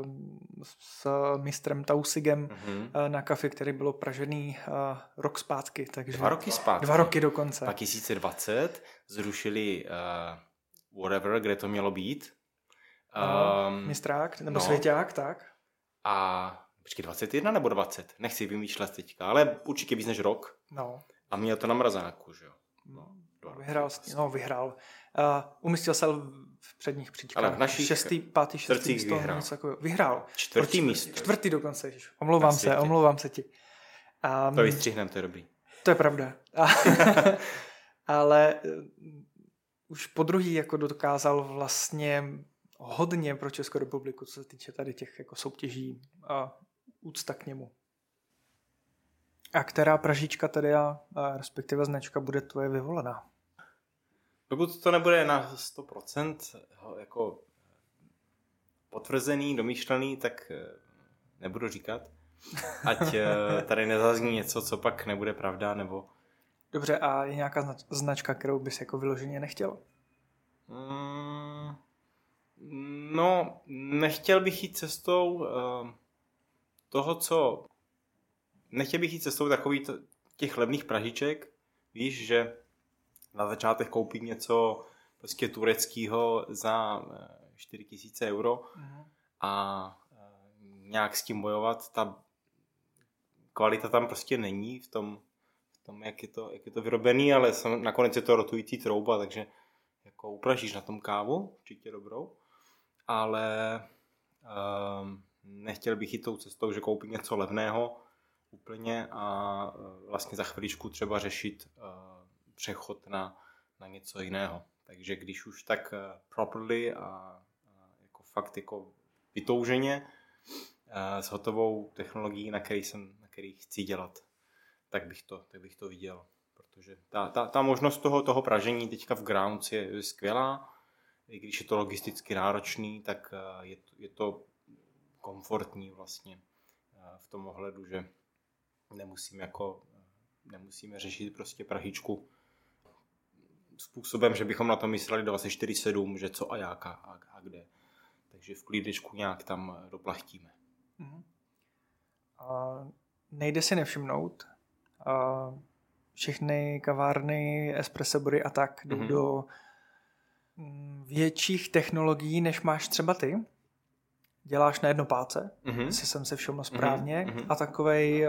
uh, s mistrem Tausigem mm-hmm. na kafe, který bylo pražený uh, rok zpátky. Takže dva roky zpátky. Dva roky dokonce. dva tisíce dvacet zrušili uh, whatever, kde to mělo být. Um, mistrák, nebo no. svěťák, tak. A počkej, dvacet jedna nebo dvacet? Nechci vymýšlet teďka, ale určitě víc než rok. No. A měl to na mrazáku, že jo? No, vyhrál, vlastně. no, vyhrál. Uh, umístil se v předních příčkách. Ale v našich šestý, pátý, šestý místo. Vyhrál. vyhrál. Čtvrtý Proč, místo. Čtvrtý dokonce. Omlouvám se, omlouvám se ti. Um, to vystřihnem, to je dobrý. To je pravda. Ale uh, už po druhý jako dokázal vlastně hodně pro Českou republiku, co se týče tady těch jako soutěží a úcta k němu. A která pražíčka tady a, a respektive značka bude tvoje vyvolená? Dokud to nebude na sto procent jako potvrzený, domýšlený, tak nebudu říkat, ať tady nezazní něco, co pak nebude pravda, nebo... Dobře, a je nějaká značka, kterou bys jako vyloženě nechtěl? Hmm... No, nechtěl bych jít cestou uh, toho, co nechtěl bych jít cestou takových těch levných pražiček, víš, že na začátek koupit něco prostě tureckého za čtyři tisíce euro a nějak s tím bojovat. Ta kvalita tam prostě není v tom, v tom jak, je to, jak je to vyrobený, ale nakonec je to rotující trouba, takže jako upražíš na tom kávu, určitě dobrou, ale um, nechtěl bych jít tou cestou, že koupím něco levného úplně a vlastně za chviličku třeba řešit uh, přechod na, na něco jiného. Takže když už tak uh, properly a, a jako fakt jako vytouženě uh, s hotovou technologií, na který, jsem, na který chci dělat, tak bych to, tak bych to viděl. Protože ta, ta, ta možnost toho, toho pražení teďka v grounds je, je skvělá. I když je to logisticky náročný, tak je to, je to komfortní vlastně v tom ohledu, že nemusím jako, nemusíme řešit prostě prahičku způsobem, že bychom na to mysleli dvacet čtyři sedm, že co a jak a, a kde. Takže v klídečku nějak tam doplachtíme. Uh-huh. Uh, nejde si nevšimnout. Uh... Všechny kavárny, espressobory a tak jdou mm-hmm. do větších technologií, než máš třeba ty. Děláš na jedno páce, mm-hmm. jestli jsem se všiml správně. Mm-hmm. A takovej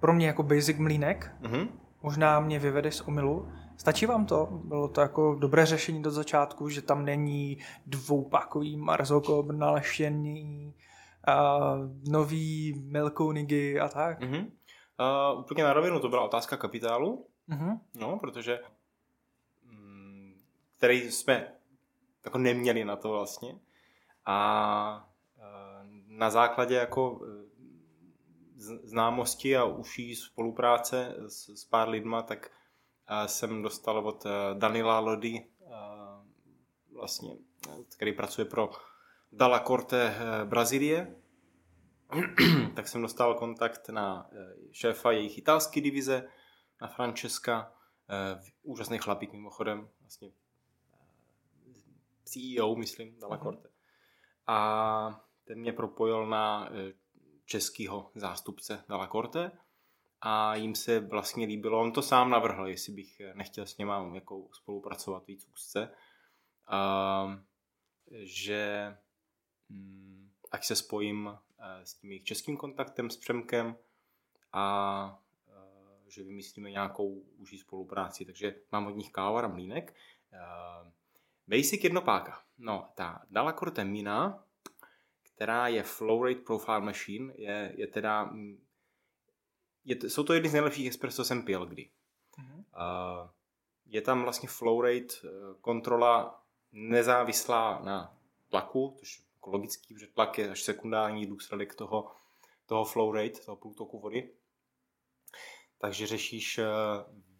pro mě jako basic mlýnek, mm-hmm. možná mě vyvede z omylu. Stačí vám to? Bylo to jako dobré řešení do začátku, že tam není dvoupákový marzoko, naleštěný, nový milkounigy a tak? Mm-hmm. Uh, úplně na rovinu, to byla otázka kapitálu, uh-huh. no, protože mm, který jsme jako neměli na to vlastně a uh, na základě jako z, známosti a užší spolupráce s, s pár lidma, tak uh, jsem dostal od uh, Danila Lody, uh, vlastně, který pracuje pro Dalla Corte uh, Brazílie, tak jsem dostal kontakt na šéfa jejich italské divize, na Francesca, úžasný chlapík mimochodem, vlastně C E O, myslím, Dalla Corte. A ten mě propojil na českýho zástupce Dalla Corte a jim se vlastně líbilo, on to sám navrhl, jestli bych nechtěl s něma jako spolupracovat víc úzce, že ať se spojím s tím jejich českým kontaktem, s Přemkem a že vymyslíme nějakou užší spolupráci. Takže mám od nich kávar a mlýnek. Basic jednopáka. No, ta Dalla Corte Mina, která je Flow Rate Profile Machine, je, je teda... Je, jsou to jedny z nejlepších espresso, co jsem pil kdy. Mhm. Je tam vlastně Flow Rate kontrola nezávislá na tlaku, což logický, protože tlak je až sekundární důsledek toho, toho flow rate, toho průtoku vody. Takže řešíš,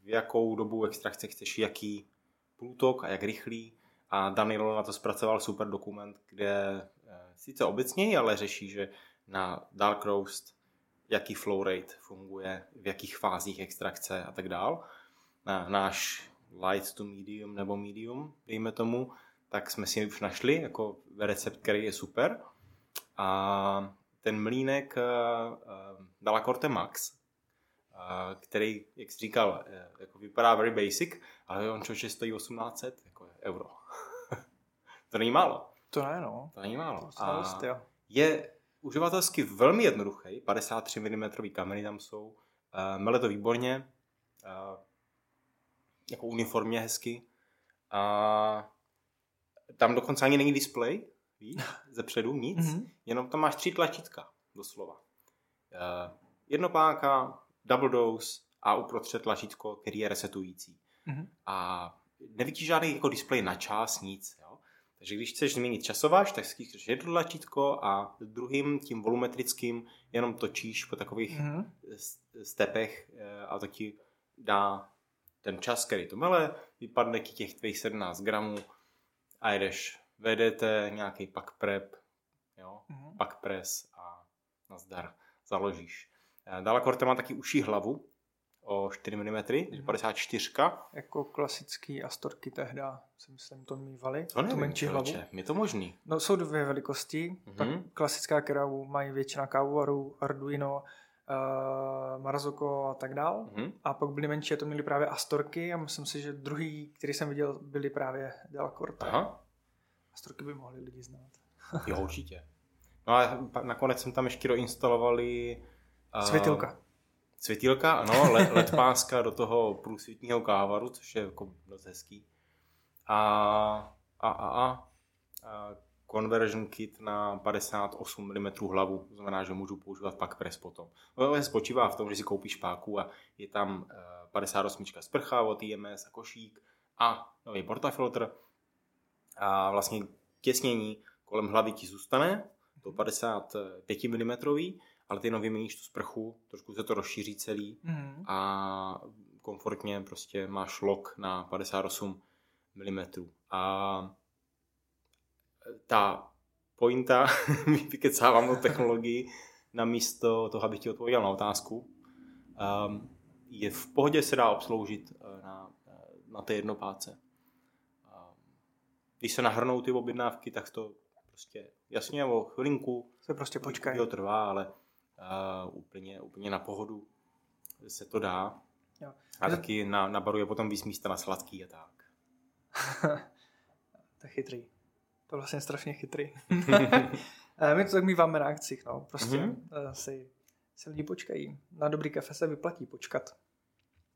v jakou dobu extrakce chceš, jaký průtok a jak rychlý. A Danilo na to zpracoval super dokument, kde sice obecněji, ale řeší, že na dark roast, jaký flow rate funguje, v jakých fázích extrakce a tak dál. Na náš light to medium nebo medium, dejme tomu, tak jsme si už našli jako recept, který je super. A ten mlýnek Dalla Corte Max, který, jak jsi říkal, jako vypadá very basic, ale on člověče stojí osmnáct set jako euro. To není málo. To ne, no. To není málo. To a dost, jo. Je uživatelsky velmi jednoduchý, padesát tři milimetrů kameny tam jsou, mele to výborně, jako uniformně hezky a tam dokonce ani není display, víš, zepředu nic, mm-hmm. jenom tam máš tři tlačítka, doslova. Uh, jednopáka, double dose a uprostřed tlačítko, který je resetující. Mm-hmm. A nevidíš žádný jako display na čas, nic. Jo? Takže když chceš změnit časováž, tak chceš jedno tlačítko a druhým, tím volumetrickým, jenom točíš po takových mm-hmm. stepech a to ti dá ten čas, který to mele, vypadne ti těch tvých sedmnáct gramů, a jdeš, vedete nějaký pack prep, jo, mm-hmm. pack press a nazdar, založíš. Dalla Corte má taky uší hlavu o čtyři milimetry, mm-hmm. padesát čtyři. Jako klasický Astorky tehda, si myslím, to mývali, to tu menší hlavu. Je to možný. No, jsou dvě velikosti, mm-hmm. tak klasická, kterou mají většina kávovarů, Arduino Uh, Marazoko a tak dál. Mm-hmm. A pak byly menší, to měly právě Astorky a myslím si, že druhý, který jsem viděl, byly právě Delacorte. Aha. Astorky by mohli lidi znát. Jo, určitě. No a nakonec jsem tam ještě doinstalovali uh, světilka. Světilka, ano, led, led páska do toho průsvitního kávaru, což je jako dost hezký. A a a a, a conversion kit na padesát osm milimetrů hlavu, to znamená, že můžu používat pak press potom. To spočívá v tom, že si koupíš páku a je tam padesát osm sprcha od I M S a košík a nový portafiltr a vlastně těsnění kolem hlavy ti zůstane, to padesát pět milimetrů, ale ty jenom vyměníš tu sprchu, trošku se to rozšíří celý mm. a komfortně prostě máš lok na padesát osm milimetrů. A ta pointa, vykecávám o technologii, namísto toho, abych ti odpověděl na otázku, je v pohodě, se dá obsloužit na, na té jednopáce. Když se nahrnou ty objednávky, tak to prostě jasně o chvilinku se prostě počkají. To trvá, ale uh, úplně, úplně na pohodu se to dá. Jo. A to taky na, na baru je potom víc místa na sladký a tak. To je chytrý. To je vlastně strašně chytrý. My to tak míváme na akcích, no. Prostě mm-hmm. si, si lidi počkají. Na dobrý kafe se vyplatí počkat.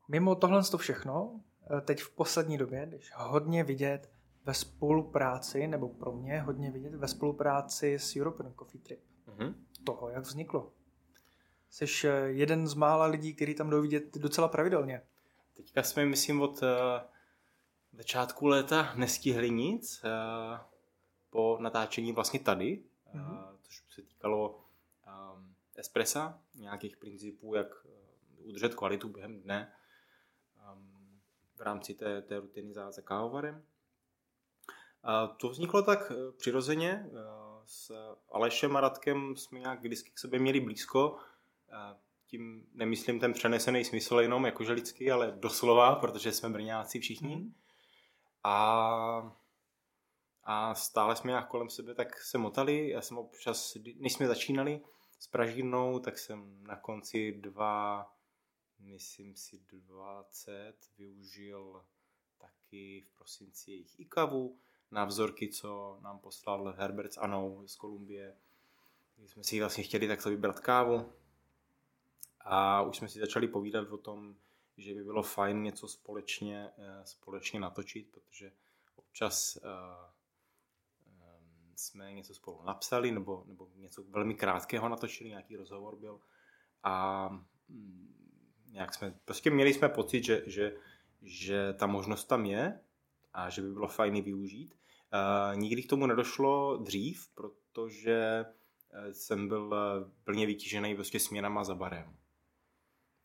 Mimo tohle to všechno, teď v poslední době, když hodně vidět ve spolupráci, nebo pro mě hodně vidět ve spolupráci s European Coffee Trip. Mm-hmm. Toho, jak vzniklo. Jsi jeden z mála lidí, který tam jdou vidět docela pravidelně. Teďka jsme, myslím, od uh, začátku léta nestihli nic uh, po natáčení vlastně tady, mm-hmm. uh, což se týkalo um, espressa, nějakých principů, jak uh, udržet kvalitu během dne um, v rámci té, té rutiny za, za kávovarem. A to vzniklo tak přirozeně, s Alešem a Radkem jsme nějak vždycky k sobě měli blízko, tím nemyslím ten přenesený smysl jenom jakože lidský, ale doslova, protože jsme Brňáci všichni mm. a, a stále jsme nějak kolem sebe tak se motali. Já jsem občas, než jsme začínali s Pražírnou, tak jsem na konci dva, myslím si dvacet využil taky v prosinci jejich iKawu na vzorky, co nám poslal Herbert s Anou z Kolumbie. Když jsme si vlastně chtěli takto vybrat kávu a už jsme si začali povídat o tom, že by bylo fajn něco společně, společně natočit, protože občas jsme něco spolu napsali nebo, nebo něco velmi krátkého natočili, nějaký rozhovor byl a nějak jsme, prostě měli jsme pocit, že, že, že ta možnost tam je a že by bylo fajn využít. Uh, nikdy k tomu nedošlo dřív, protože jsem byl plně vytížený prostě směnama za barem.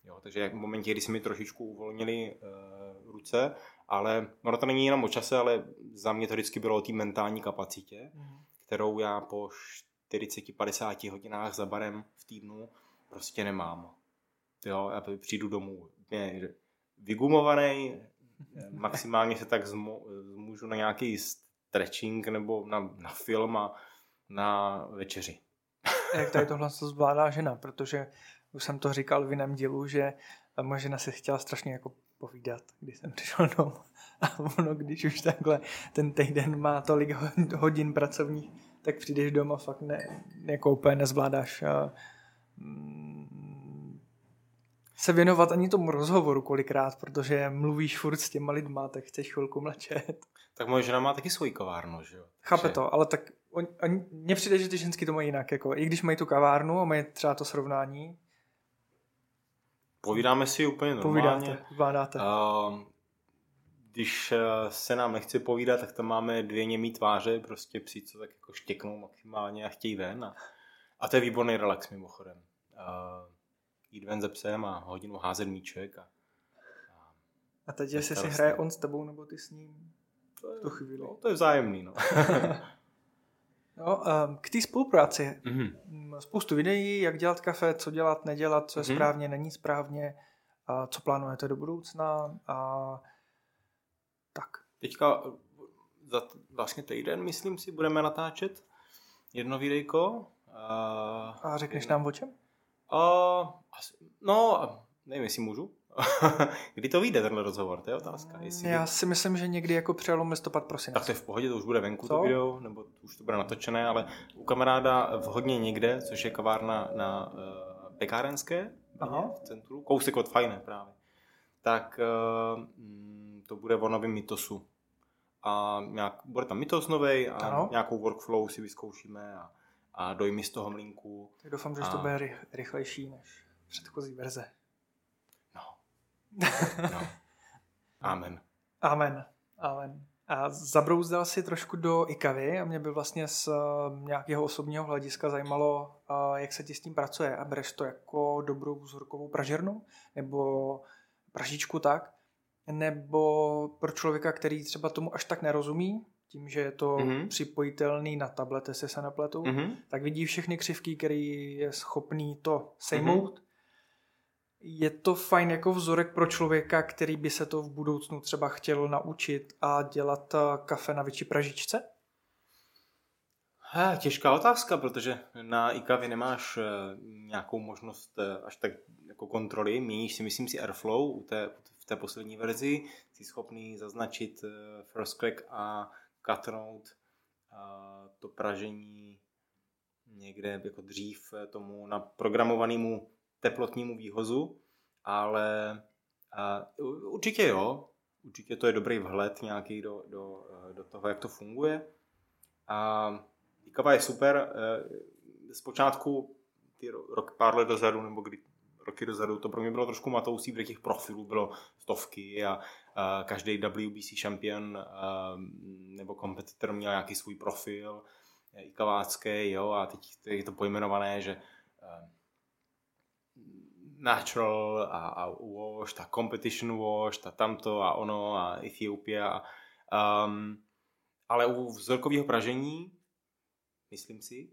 Jo, takže v momentě, kdy se mi trošičku uvolnily uh, ruce, ale ono to není jenom o čase, ale za mě to vždycky bylo o té mentální kapacitě, mm. kterou já po čtyřicet až padesát hodinách za barem v týdnu prostě nemám. Jo, já přijdu domů vygumovaný, maximálně se tak zmůžu na nějaký stretching nebo na, na film a na večeři. Jak tady tohle to zvládá žena, protože už jsem to říkal v jiném dílu, že moje žena si chtěla strašně jako povídat, když jsem přišel domů. A ono, když už takhle ten týden má tolik hodin pracovních, tak přijdeš doma a fakt ne, jako úplně nezvládáš a, mm, se věnovat ani tomu rozhovoru kolikrát, protože mluvíš furt s těma lidma, tak chceš chvilku mlčet. Tak moje žena má taky svoji kavárnu, že jo? Chápe že... to, ale tak on, on, mně přijde, že ty ženský to mají jinak, jako i když mají tu kavárnu a mají třeba to srovnání. Povídáme si úplně normálně. Povídáte, vládáte. Uh, když se nám nechce povídat, tak tam máme dvě němý tváře, prostě psi, co tak jako štěknou maximálně a chtějí ven. A, a to je výborný relax mimochodem. Uh, jít ven ze psem a hodinu házet míček. A, a, a teď, jestli si hraje on s tebou, nebo ty s ním? To je, tu chvíli. No, to je vzájemný, no. No k té spolupráci. Mm-hmm. Spoustu videí, jak dělat kafe, co dělat, nedělat, co je mm-hmm. správně, není správně, a co plánujete do budoucna a tak. Teďka za vlastně týden, myslím si, budeme natáčet jedno videjko. A, a řekneš jedna... nám o čem? Uh, no, nevím, jestli můžu. Kdy to vyjde tenhle rozhovor, to je otázka. Jestli Já by... si myslím, že někdy jako přelom listopad, prosinec. Tak to je v pohodě, to už bude venku Co? to video, nebo už to bude natočené, ale u kamaráda v Hodně někde, což je kavárna na uh, Pekárenské v centru, kousek od Fajné právě, tak uh, to bude o novém mitosu. A nějak, bude tam mitos novej a ano. nějakou workflow si vyzkoušíme a, a dojmy z toho mlínku. Tak doufám, že a... to bude ry- rychlejší než předchozí verze. No. Amen. Amen. Amen. A zabrouzdal si trošku do iKavy a mě by vlastně z nějakého osobního hlediska zajímalo, jak se ti s tím pracuje. A bereš to jako dobrou vzorkovou pražernu? Nebo pražičku tak? Nebo pro člověka, který třeba tomu až tak nerozumí, tím, že je to mm-hmm. připojitelný na tablet, jestli se nepletu, mm-hmm. tak vidí všechny křivky, který je schopný to sejmout. Mm-hmm. Je to fajn jako vzorek pro člověka, který by se to v budoucnu třeba chtěl naučit a dělat kafe na větší pražičce? Ha, těžká otázka, protože na iKavě nemáš nějakou možnost až tak jako kontroly. Měníš si, myslím si, airflow u té, v té poslední verzi. Jsi schopný zaznačit first crack a cutnout to pražení někde jako dřív tomu naprogramovanému teplotnímu výhozu, ale uh, určitě jo, určitě to je dobrý vhled nějaký do, do, do toho, jak to funguje. Uh, iKava je super, uh, zpočátku ty rok, pár let dozadu, nebo kdy, roky dozadu, to pro mě bylo trošku matoucí, protože těch profilů bylo stovky a uh, každý W B C šampion uh, nebo kompetitor měl nějaký svůj profil ikavácký, jo, a teď je to pojmenované, že uh, natural a, a wash, ta competition wash, ta tamto a ono a Ethiopia. Um, ale u vzorkového pražení, myslím si,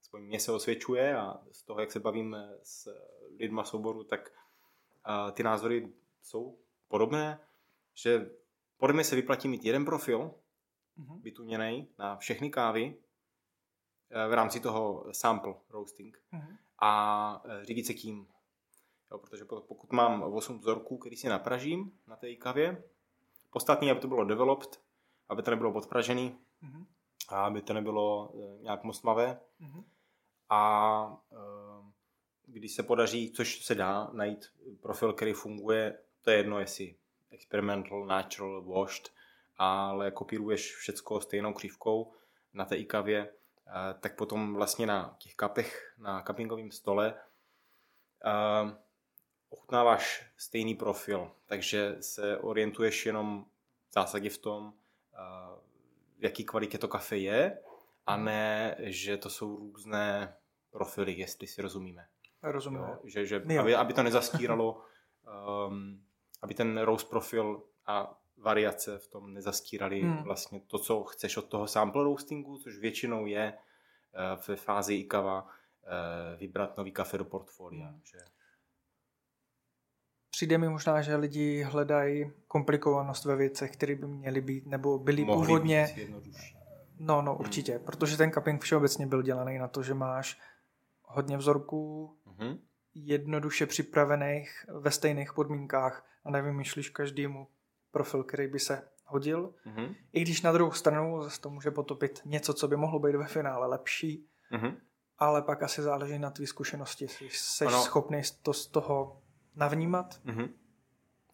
aspoň mě se osvědčuje a z toho, jak se bavím s lidma z oboru, tak uh, ty názory jsou podobné, že podle mě se vyplatí mít jeden profil mm-hmm. vytuněnej na všechny kávy uh, v rámci toho sample roasting mm-hmm. a uh, řídit se tím. Jo, protože pokud mám osm vzorků, který si napražím na té iKavě, podstatný, aby to bylo developed, aby to nebylo podpražený, mm-hmm. a aby to nebylo nějak moc tmavé. Mm-hmm. A když se podaří, což se dá, najít profil, který funguje, to je jedno, jestli experimental, natural, washed, ale kopíruješ všecko stejnou křivkou na té iKavě, tak potom vlastně na těch kapech, na cuppingovém stole, ochutnáváš stejný profil, takže se orientuješ jenom v zásadě v tom, v jaký kvalitě to kafe je, a ne, že to jsou různé profily, jestli si rozumíme. Rozumíme. Jo, že, že, aby, aby to nezastíralo, um, aby ten roast profil a variace v tom nezastírali hmm. vlastně to, co chceš od toho sample roastingu, což většinou je uh, ve fázi iKava uh, vybrat nový kafe do portfolia, hmm. že... Přijde mi možná, že lidi hledají komplikovanost ve věcech, které by měly být, nebo byly Mohli původně... No, no, určitě, hmm. protože ten cupping všeobecně byl dělaný na to, že máš hodně vzorků, hmm. jednoduše připravených ve stejných podmínkách a nevymýšlíš každému profil, který by se hodil. Hmm. I když na druhou stranu zase to může potopit něco, co by mohlo být ve finále lepší, hmm. ale pak asi záleží na tvý zkušenosti, jestli jsi ano. schopný to z toho... navnímat. Mm-hmm.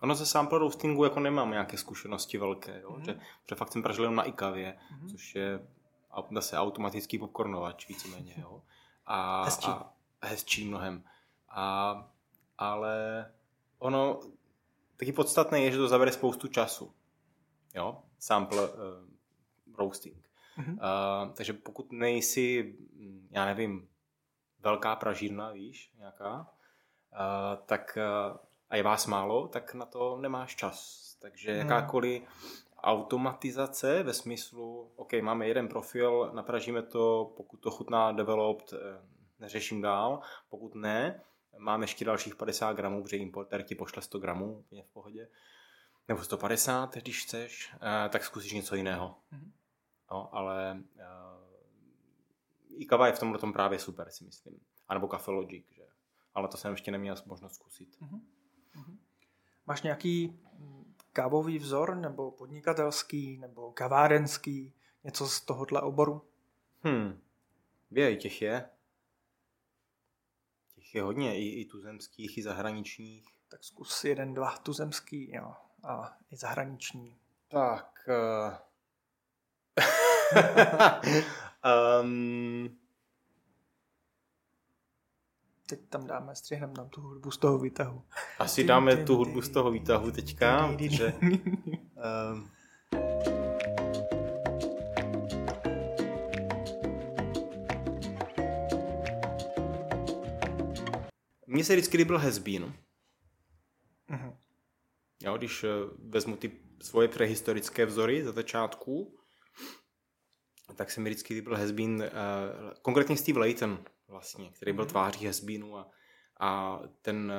Ono ze sample roastingu jako nemám nějaké zkušenosti velké, jo? Mm-hmm. Že, že fakt jsem pražil na iKavě, mm-hmm. což je zase automatický popcornovač víceméně, jo. A, hezčí. A hezčí mnohem. A, ale ono taky podstatné je, že to zabere spoustu času. Jo? Sample uh, roasting. Mm-hmm. Uh, takže pokud nejsi, já nevím, velká pražírna, víš, nějaká, Uh, tak uh, a je vás málo, tak na to nemáš čas. Takže hmm. jakákoliv automatizace ve smyslu, ok, máme jeden profil, napražíme to, pokud to chutná developed, neřeším dál, pokud ne, máme ještě dalších padesát gramů, protože importér ti pošle sto gramů, je v pohodě, nebo sto padesát, když chceš, uh, tak zkusíš něco jiného. Hmm. No, ale uh, iKava je v tomhle tom právě super, si myslím. A nebo Cafe Logic, že? ale to jsem ještě neměl možnost zkusit. Uh-huh. Uh-huh. Máš nějaký kávový vzor, nebo podnikatelský, nebo kavárenský, něco z tohohle oboru? Hmm, věj, těch je. Těch je hodně, i, i tuzemských, i zahraničních. Tak zkus jeden, dva, tuzemský, jo, a i zahraniční. Tak, uh... um... teď tam dáme, střihneme tam tu hudbu z toho výtahu. Asi dáme tu hudbu z toho výtahu teďka, protože... Um... Mně se vždycky líbil Has Bean. Uh-huh. Jo, když vezmu ty svoje prehistorické vzory za začátku, tak se mi vždycky líbil Has Bean, uh, konkrétně Steve Leighton, vlastně, který byl tváří Has Beanu a, a ten,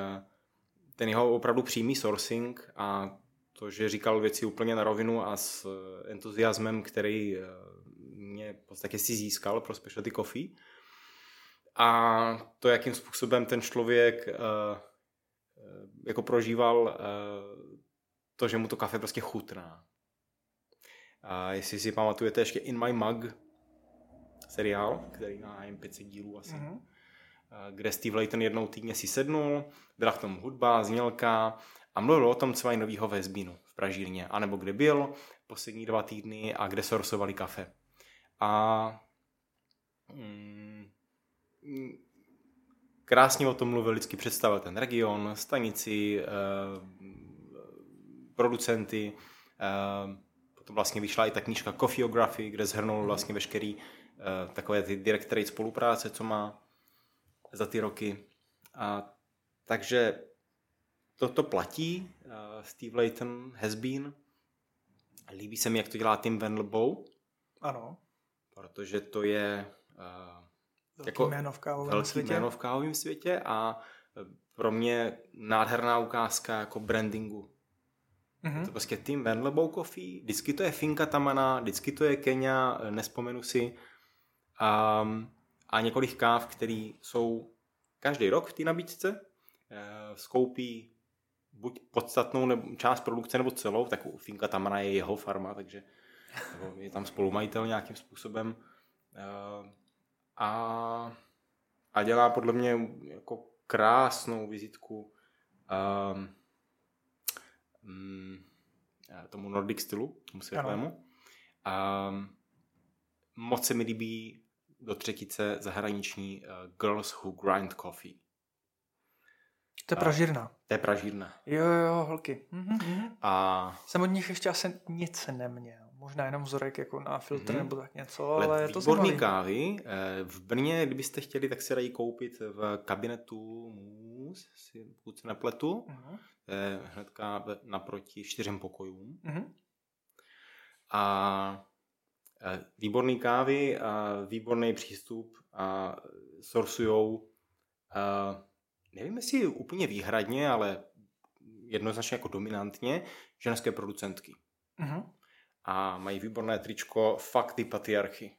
ten jeho opravdu přímý sourcing a to, že říkal věci úplně na rovinu a s entuziasmem, který mě v podstatě si získal pro specialty coffee. A to, jakým způsobem ten člověk uh, jako prožíval uh, to, že mu to kafe prostě chutná. A jestli si pamatujete ještě In My Mug seriál, který má jen pět set dílů asi, mm-hmm. kde Steve Leighton jednou týdně si sednul, byla k tomu hudba, znělka a mluvil o tom, co mají novýho ve Zbínu v Pražírně, anebo kde byl poslední dva týdny a kde sourcovali kafe. A mm, krásně o tom mluvil, vždycky představil ten region, stanici, eh, producenty, eh, to vlastně vyšla i ta knížka Coffeeography, kde zhrnul vlastně veškerý uh, takové ty direct trade spolupráce, co má za ty roky. A takže toto platí. Uh, Steve Leighton, Has Bean. Líbí se mi, jak to dělá Tim Wendelboe. Ano. Protože to je uh, velký jako jméno v kávovém světě. Jméno v kávovém světě a pro mě nádherná ukázka jako brandingu. Mm-hmm. Je to prostě Tim Wendelboe Coffee, vždycky to je Finka Tamana, vždycky to je Kenya, nespomenu si. Um, a několik káv, který jsou každý rok v té nabídce, uh, skoupí buď podstatnou nebo, část produkce nebo celou, tak u Finka Tamana je jeho farma, takže je tam spolumajitel nějakým způsobem. Uh, a, a dělá podle mě jako krásnou vizitku uh, tomu nordic stylu, tomu světlému. Um, moc se mi líbí do třetice zahraniční uh, Girls Who Grind Coffee. To je uh, Pražírna. To je Pražírna. Jo, jo, holky. Mm-hmm. A... jsem od nich ještě asi nic neměl. Možná jenom vzorek jako na filtr mm-hmm. nebo tak něco, ale, ale to výborný kávy. V Brně, kdybyste chtěli, tak si dají koupit v kabinetu Můz, pokud se nepletu. Mm-hmm. Hnedka naproti čtyřem pokojům. Mm-hmm. A výborný kávy, a výborný přístup a sourcujou, nevím jestli úplně výhradně, ale jednoznačně jako dominantně, ženské producentky. Mm-hmm. A mají výborné tričko Fuck the patriarchy.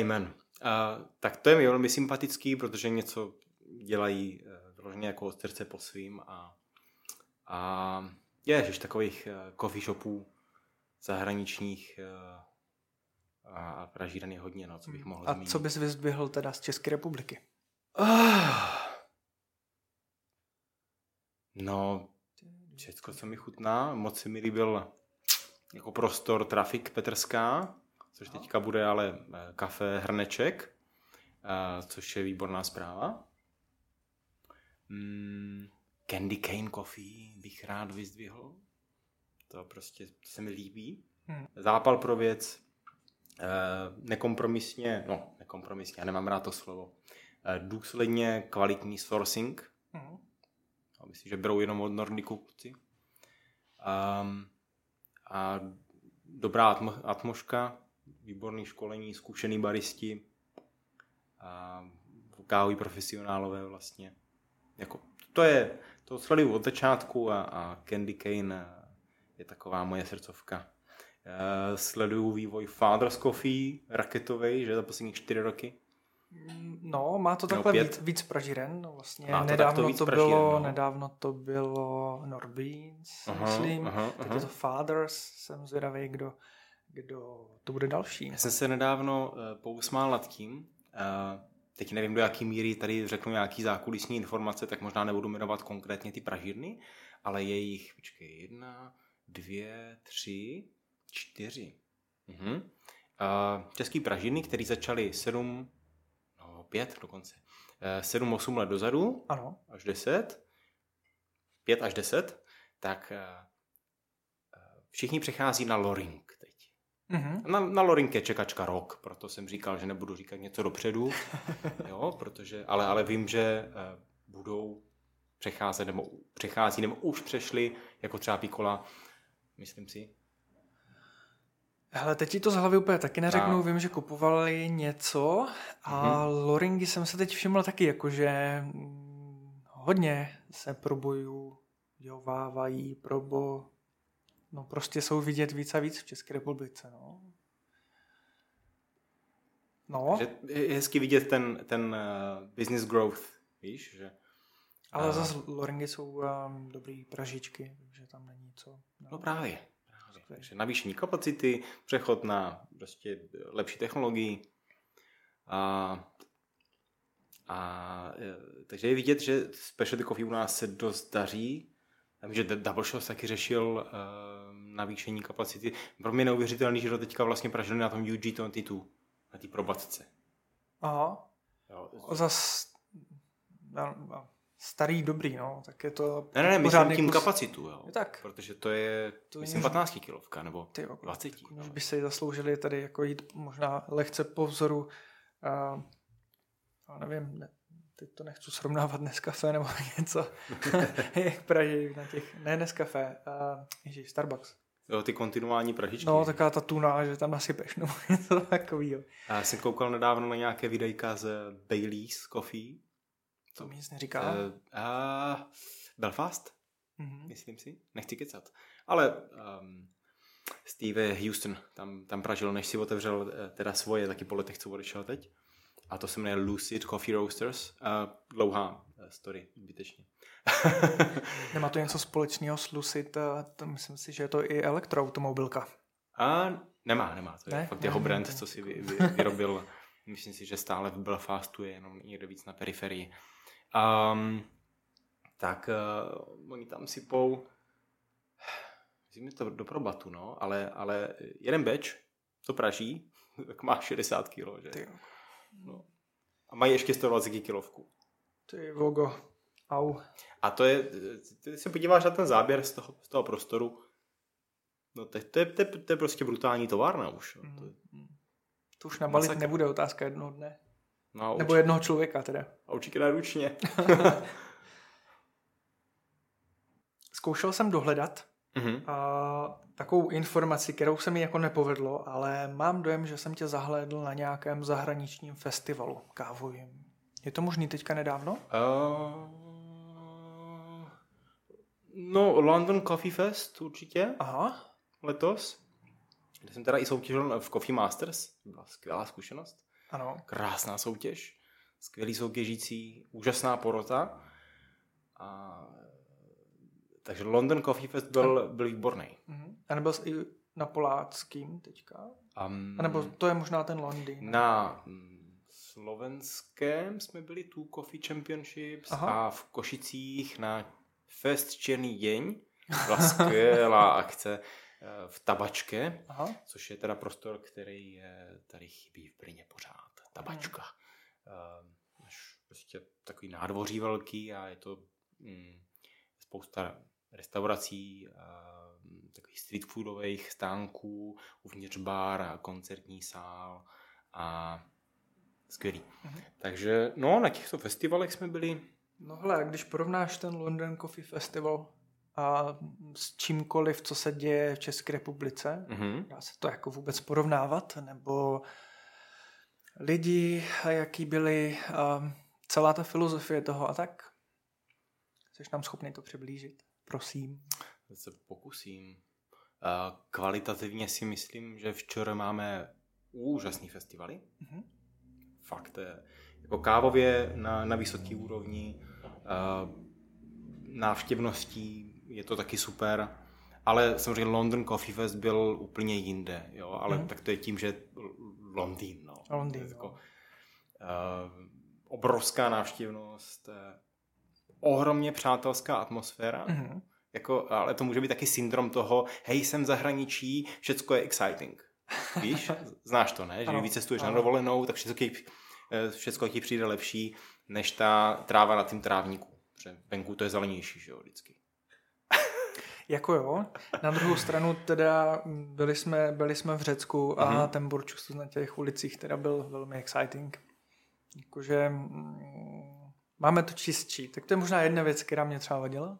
Amen. A, tak to je mi velmi sympatický, protože něco dělají vložně jako od srdce po svým a, a ježiš, takových coffee shopů zahraničních a, a Pražíren je hodně, no, co bych mohl zmínit. A co bys vyzdvihl teda z České republiky? No, všecko, co mi chutná, moc se mi líbil jako prostor Trafik Petrská, což teďka bude ale kafe Hrneček, což je výborná zpráva. Mm, Candy Cane Coffee bych rád vyzdvihl. To prostě to se mi líbí. Hmm. Zápal pro věc, e, nekompromisně, no nekompromisně, já nemám rád to slovo, e, důsledně kvalitní sourcing. Hmm. Myslím, že berou jenom od Nordiku kupci. Um, a dobrá atmo- atmoška, výborné školení, zkušený baristi, kávoví profesionálové vlastně. Jako, to je, to sleduju od začátku a, a Candy Cane je taková moje srdcovka. E, sleduju vývoj Father's Coffee, raketovej, že za poslední čtyři roky. No, má to takhle no, víc, víc pražíren, no vlastně. To nedávno, to pražíren, bylo, no. nedávno to bylo Norbeans, aha, myslím. Aha, aha. Teď je to Fathers, jsem zvědavý, kdo, kdo to bude další. Já jsem se nedávno uh, pousmál nad tím, uh, teď nevím, do jaký míry tady řeknu nějaký zákulisní informace, tak možná nebudu jmenovat konkrétně ty pražírny, ale je jich, počkej, jedna, dvě, tři, čtyři. Uh-huh. Uh, český pražírny, který začaly sedm, no pět dokonce, sedm, osm let dozadu, ano. až deset, pět až deset, tak uh, všichni přechází na Loring. Mm-hmm. Na, na Loring je čekačka rok, proto jsem říkal, že nebudu říkat něco dopředu, jo, protože, ale, ale vím, že uh, budou přecházet, nebo přechází, nebo už přešli, jako třeba Pikola, myslím si. Hele, teď ti to z hlavy úplně taky neřeknu, a... vím, že kupovali něco a mm-hmm. Loringy jsem se teď všiml taky, jakože hodně se probojují, probo... No prostě jsou vidět víc a víc v České republice, no. No. Je hezky vidět ten, ten uh, business growth, víš, že... Ale uh, zase Loringy jsou uh, dobrý pražičky, takže tam není co... No, no právě. právě. Takže navýšení kapacity, přechod na prostě lepší technologii. A, a, takže je vidět, že specialty coffee u nás se dost daří. Vím, že Double Shot taky řešil uh, navýšení kapacity. Pro mě neuvěřitelný, že do teďka vlastně pražili na tom U G dvacet dva, na té probatce. Aha. Jo. Zas starý dobrý, no. Tak je to... Ne, ne, ne, myslím tím kus... kapacitu, jo. Je tak. Protože to je, to myslím, patnáct kilovka, nebo tyjo, dvacet. Když by se zasloužili tady jako jít možná lehce po vzoru, uh, já nevím, ne. Teď to nechci srovnávat Nescafé nebo něco, jak praží na těch, ne Nescafé, uh, ježiš, Starbucks. Jo, ty kontinuální pražičky. No, taká ta tuna, že tam nasypeš, nebo něco takovýho. Já jsem koukal nedávno na nějaké videjka z Bailey's Coffee. To mi nic neříká. Uh, uh, Belfast, mm-hmm. myslím si, nechci kecat. Ale um, Steve Houston tam, tam pražil, než si otevřel teda svoje, taky po letech, co odešel teď. A to se jmenuje Lucid Coffee Roasters. Uh, dlouhá story, zbytečně. Nemá to něco společného s Lucid? To myslím si, že je to i elektroautomobilka. A nemá, nemá. To je ne? fakt jeho brand, co si vy, vy, vyrobil. Myslím si, že stále v Belfastu je jenom někde víc na periferii. Um, tak uh, oni tam sypou, myslím, to do probatu, no, ale, ale jeden beč, to praží, tak má šedesát kilo, že? Ty. No. A mají ještě sto dvacet kilovku. Ty vogo. Au. A to je, ty se podíváš na ten záběr z toho, z toho prostoru, no to, to, je, to, je, to je prostě brutální továrna už. Mm. To, je... to už nabalit masakra. Nebude otázka jednoho dne. No, určitě... Nebo jednoho člověka teda. A určitě ručně. Zkoušel jsem dohledat mm-hmm. a takovou informaci, kterou se mi jako nepovedlo, ale mám dojem, že jsem tě zahlédl na nějakém zahraničním festivalu kávovým. Je to možný teďka nedávno? Uh, no, London Coffee Fest určitě. Aha. Letos. Kde jsem teda i soutěžil v Coffee Masters. Byla skvělá zkušenost. Ano. Krásná soutěž. Skvělý soutěžící, úžasná porota. A... Takže London Coffee Fest byl, byl výborný. Uh-huh. A nebyl jsi i na Poláckým teďka? Um, a nebo to je možná ten Londýn? Ne? Na slovenském jsme byli tu Coffee Championships. Aha. A v Košicích na Fest Černý deň. Byla skvělá akce v Tabačke, aha. což je teda prostor, který je, tady chybí v Brně pořád. Tabačka. Hmm. Prostě takový nádvoří velký a je to mm, spousta restaurací, takových street foodových stánků, uvnitř bar a koncertní sál a skvělý. Mhm. Takže no, na těchto festivalech jsme byli. No hele, když porovnáš ten London Coffee Festival a s čímkoliv, co se děje v České republice, mhm. dá se to jako vůbec porovnávat, nebo lidi, jaký byli, celá ta filozofie toho a tak? Jseš nám schopný to přiblížit? Prosím. Já se pokusím. Kvalitativně si myslím, že včera máme úžasný festivaly. Mm-hmm. fakt jako kávově na, na vysoký úrovni, návštěvností, je to taky super, ale samozřejmě London Coffee Fest byl úplně jinde, jo, ale mm. tak to je tím, že Londýn, no. Londýn, no. Jako, uh, obrovská návštěvnost, uh, ohromně přátelská atmosféra, mm. jako, ale to může být taky syndrom toho, hej, jsem v zahraničí, všecko je exciting, víš, znáš to, ne, že ano, vycestuješ ano. na dovolenou, tak všecko, všecko ti přijde lepší, než ta tráva na tým trávníku, protože venku to je zelenější, že jo, vždycky. Jako jo. Na druhou stranu teda byli jsme, byli jsme v Řecku a mm-hmm. ten Burčus na těch ulicích teda byl velmi exciting. Jakože mm, máme to čistší. Tak to je možná jedna věc, která mě třeba vadila.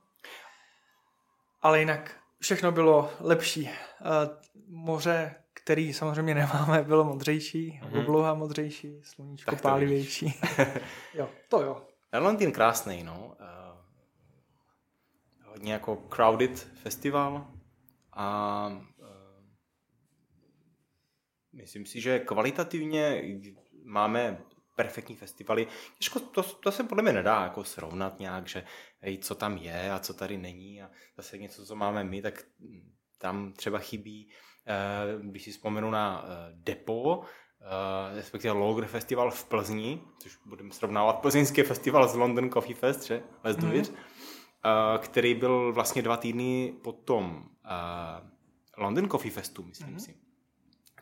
Ale jinak všechno bylo lepší. Moře, který samozřejmě nemáme, bylo modřejší, mm-hmm. obloha modřejší, sluníčko pálivější. Jo, to jo. Londýn krásnej, no. Hodně jako crowded festival a e, myslím si, že kvalitativně máme perfektní festivaly. Těžko, to, to se podle mě nedá jako srovnat nějak, že hej, co tam je a co tady není a zase něco, co máme my, tak tam třeba chybí. E, když si vzpomenu na e, Depo, e, respektive Loger Festival v Plzni, což budeme srovnávat plzeňský festival s London Coffee Fest, že? Bez důvěř. Mm-hmm. který byl vlastně dva týdny po tom uh, London Coffee Festu, myslím mm-hmm. si.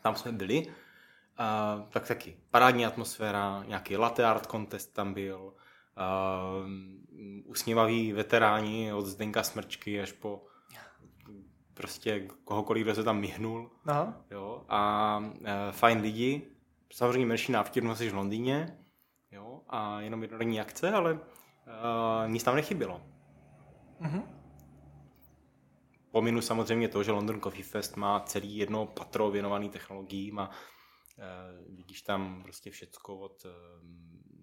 Tam jsme byli, uh, tak taky parádní atmosféra, nějaký latte art contest tam byl, uh, usměvaví veteráni od Zdenka Smrčky až po prostě kohokoliv, kdo se tam mihnul. Aha. Jo, a uh, fajn lidi, samozřejmě menší návštěvnost než v Londýně, jo, a jenom jednodenní akce, ale uh, nic tam nechybilo. Mm-hmm. Pominu samozřejmě to, že London Coffee Fest má celý jedno patro věnovaný technologiím a e, vidíš tam prostě všecko od e,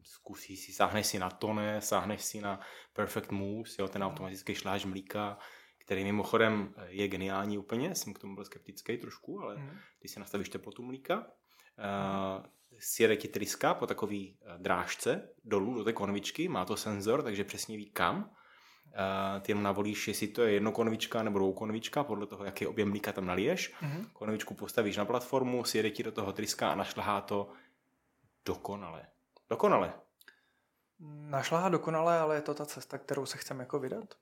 zkusí si, sáhneš si na tone, sáhneš si na Perfect Moves, jo, ten automatický šláž mlíka, který mimochodem je geniální úplně, jsem k tomu byl skeptický trošku, ale mm-hmm. když si nastavíš teplotu mlíka, e, sjede ti tryska po takový drážce dolů do té konvičky, má to senzor, takže přesně ví kam. Uh, ty jenom navolíš, jestli to je jedno konvička nebo dvou konvička, podle toho, jaký objem mlíka tam naliješ. Mm-hmm. Konvičku postavíš na platformu, sjede ti do toho tryska a našlahá to dokonale. Dokonale. Našlahá dokonale, ale je to ta cesta, kterou se chceme jako vydat?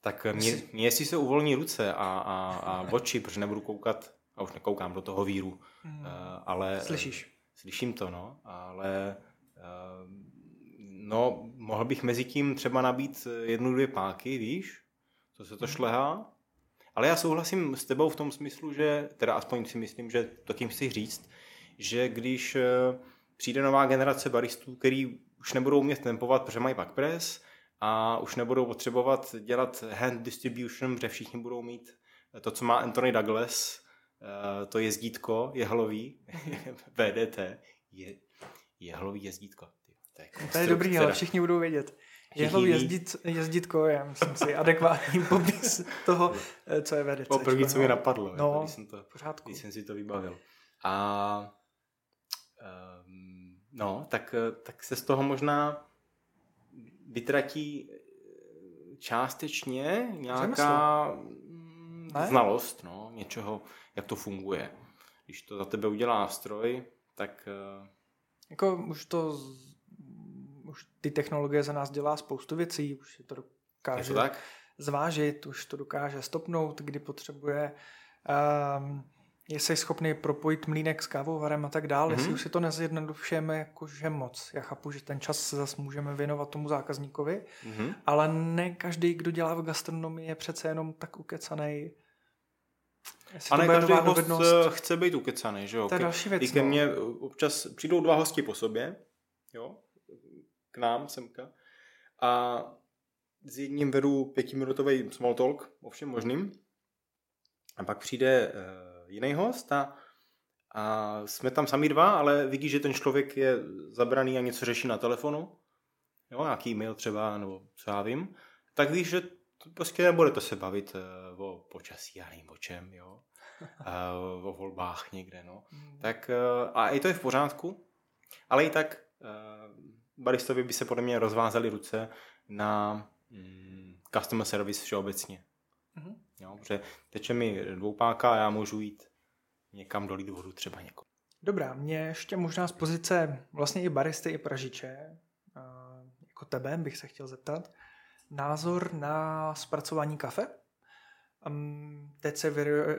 Tak mě, mě jestli se uvolní ruce a, a, a oči, protože nebudu koukat, a už nekoukám do toho víru. Mm. Uh, ale, Slyšíš? Slyším to, no, ale... Uh, No, mohl bych mezi tím třeba nabít jednu, dvě páky, víš, co se to šlehá. Ale já souhlasím s tebou v tom smyslu, že, teda aspoň si myslím, že to tím chci říct, že když přijde nová generace baristů, který už nebudou umět tempovat, protože mají backpress a už nebudou potřebovat dělat hand distribution, protože všichni budou mít to, co má Anthony Douglas, to jezdítko, jehlový, V D T, je, jehlový jezdítko. To je dobrý, ale všichni budou vědět. Jehlový jezdit, jezditko je, myslím si, adekvátní popis toho, co je V D C. Po první, co mi napadlo, no, když, jsem to, když jsem si to vybavil. A um, no, tak, tak se z toho možná vytratí částečně nějaká znalost, no, něčeho, jak to funguje. Když to za tebe udělá stroj, tak... Jako už to... Z... Už ty technologie za nás dělá spoustu věcí, už to dokáže to zvážit, už to dokáže stopnout, kdy potřebuje, um, jestli je schopný propojit mlýnek s kávovarem a tak dále, mm-hmm. jestli už si to nezjednodušujeme jakože moc. Já chápu, že ten čas zase můžeme věnovat tomu zákazníkovi, mm-hmm. ale ne každý, kdo dělá v gastronomii, je přece jenom tak ukecanej. A ne každý host chce být ukecanej, že jo? To je další věc. Ke mně občas přijdou dva hosti po sobě, jo? Nám semka a s jedním vedu pětiminutový small talk o všem možným a pak přijde uh, jiný host a, a jsme tam sami dva, ale vidí, že ten člověk je zabraný a něco řeší na telefonu, jo, nějaký e-mail třeba nebo co já vím, tak víš, že to prostě nebudete se bavit uh, o počasí a nevím o čem, jo, uh, o volbách někde, no, tak uh, a i to je v pořádku. Ale i tak baristovi by se podle mě rozvázaly ruce na customer service všeobecně. Mm-hmm. Jo, že teče mi dvoupáka a já můžu jít někam dolít vodu třeba někoho. Dobrá, mě ještě možná z pozice vlastně i baristy, i pražiče, jako tebe bych se chtěl zeptat, názor na zpracování kafe. Um, teď se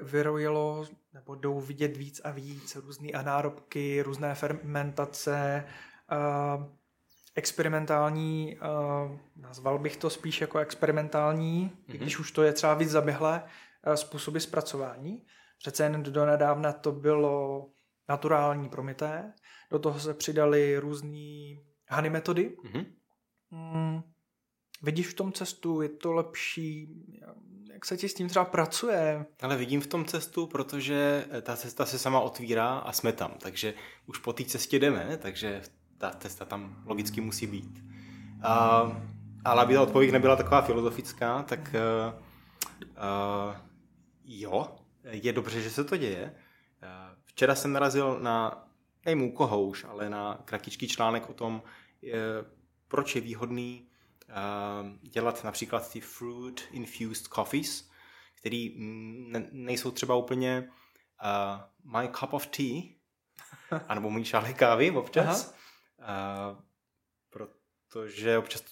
vyrojilo, nebo jdou vidět víc a víc, různé anárobky, různé fermentace, uh, experimentální, uh, nazval bych to spíš jako experimentální, mm-hmm. když už to je třeba víc zaběhlé, uh, způsoby zpracování. Přece jen do nedávna to bylo naturální promité, do toho se přidaly různé honey metody. Mm-hmm. Mm, vidíš v tom cestu, je to lepší... Jak se ti s tím třeba pracuje? Ale vidím v tom cestu, protože ta cesta se sama otvírá a jsme tam. Takže už po té cestě jdeme, takže ta cesta tam logicky musí být. A, ale aby ta odpověď nebyla taková filozofická, tak uh, uh, jo, je dobře, že se to děje. Uh, včera jsem narazil na, nevím u koho už, ale na kratičký článek o tom, uh, proč je výhodný dělat například ty fruit infused coffees, který nejsou třeba úplně uh, my cup of tea, anebo můj šálek kávy občas, uh, protože občas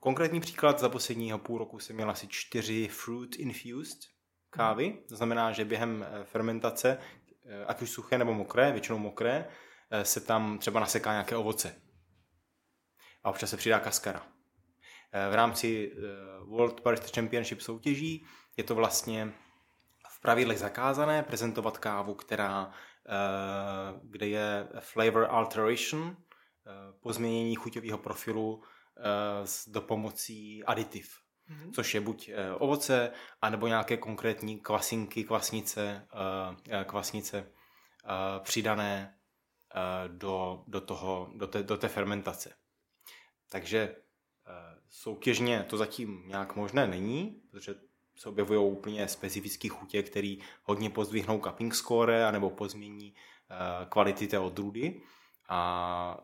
konkrétní příklad za posledního půl roku jsem měl asi čtyři fruit infused kávy, to znamená, že během fermentace, ať už suché nebo mokré, většinou mokré, se tam třeba naseká nějaké ovoce. A občas se přidá kaskara. V rámci World Barista Championship soutěží je to vlastně v pravidlech zakázané prezentovat kávu, která, kde je flavor alteration, pozměnění chuťového profilu s dopomocí aditiv, mm-hmm. což je buď ovoce, anebo nějaké konkrétní kvasinky, kvasnice, kvasnice přidané do, do, toho, do, té, do té fermentace. Takže soutěžně to zatím nějak možné není, protože se objevují úplně specifické chutě, které hodně pozdvihnou cupping score anebo pozmění kvality té odrůdy. A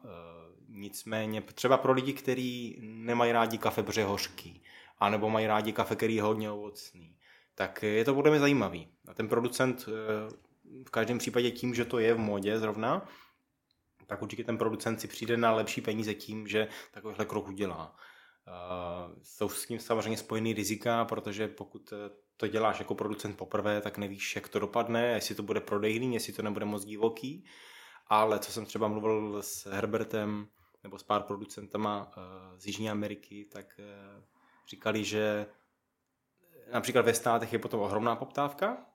nicméně třeba pro lidi, kteří nemají rádi kafe břehořký anebo mají rádi kafe, který je hodně ovocný, tak je to podle mě zajímavý. A ten producent v každém případě tím, že to je v modě zrovna, tak určitě ten producent si přijde na lepší peníze tím, že takovýhle krok udělá. Jsou s tím samozřejmě spojený rizika, protože pokud to děláš jako producent poprvé, tak nevíš, jak to dopadne, jestli to bude prodejný, jestli to nebude moc divoký. Ale co jsem třeba mluvil s Herbertem nebo s pár producentama z Jižní Ameriky, tak říkali, že například ve státech je potom ohromná poptávka,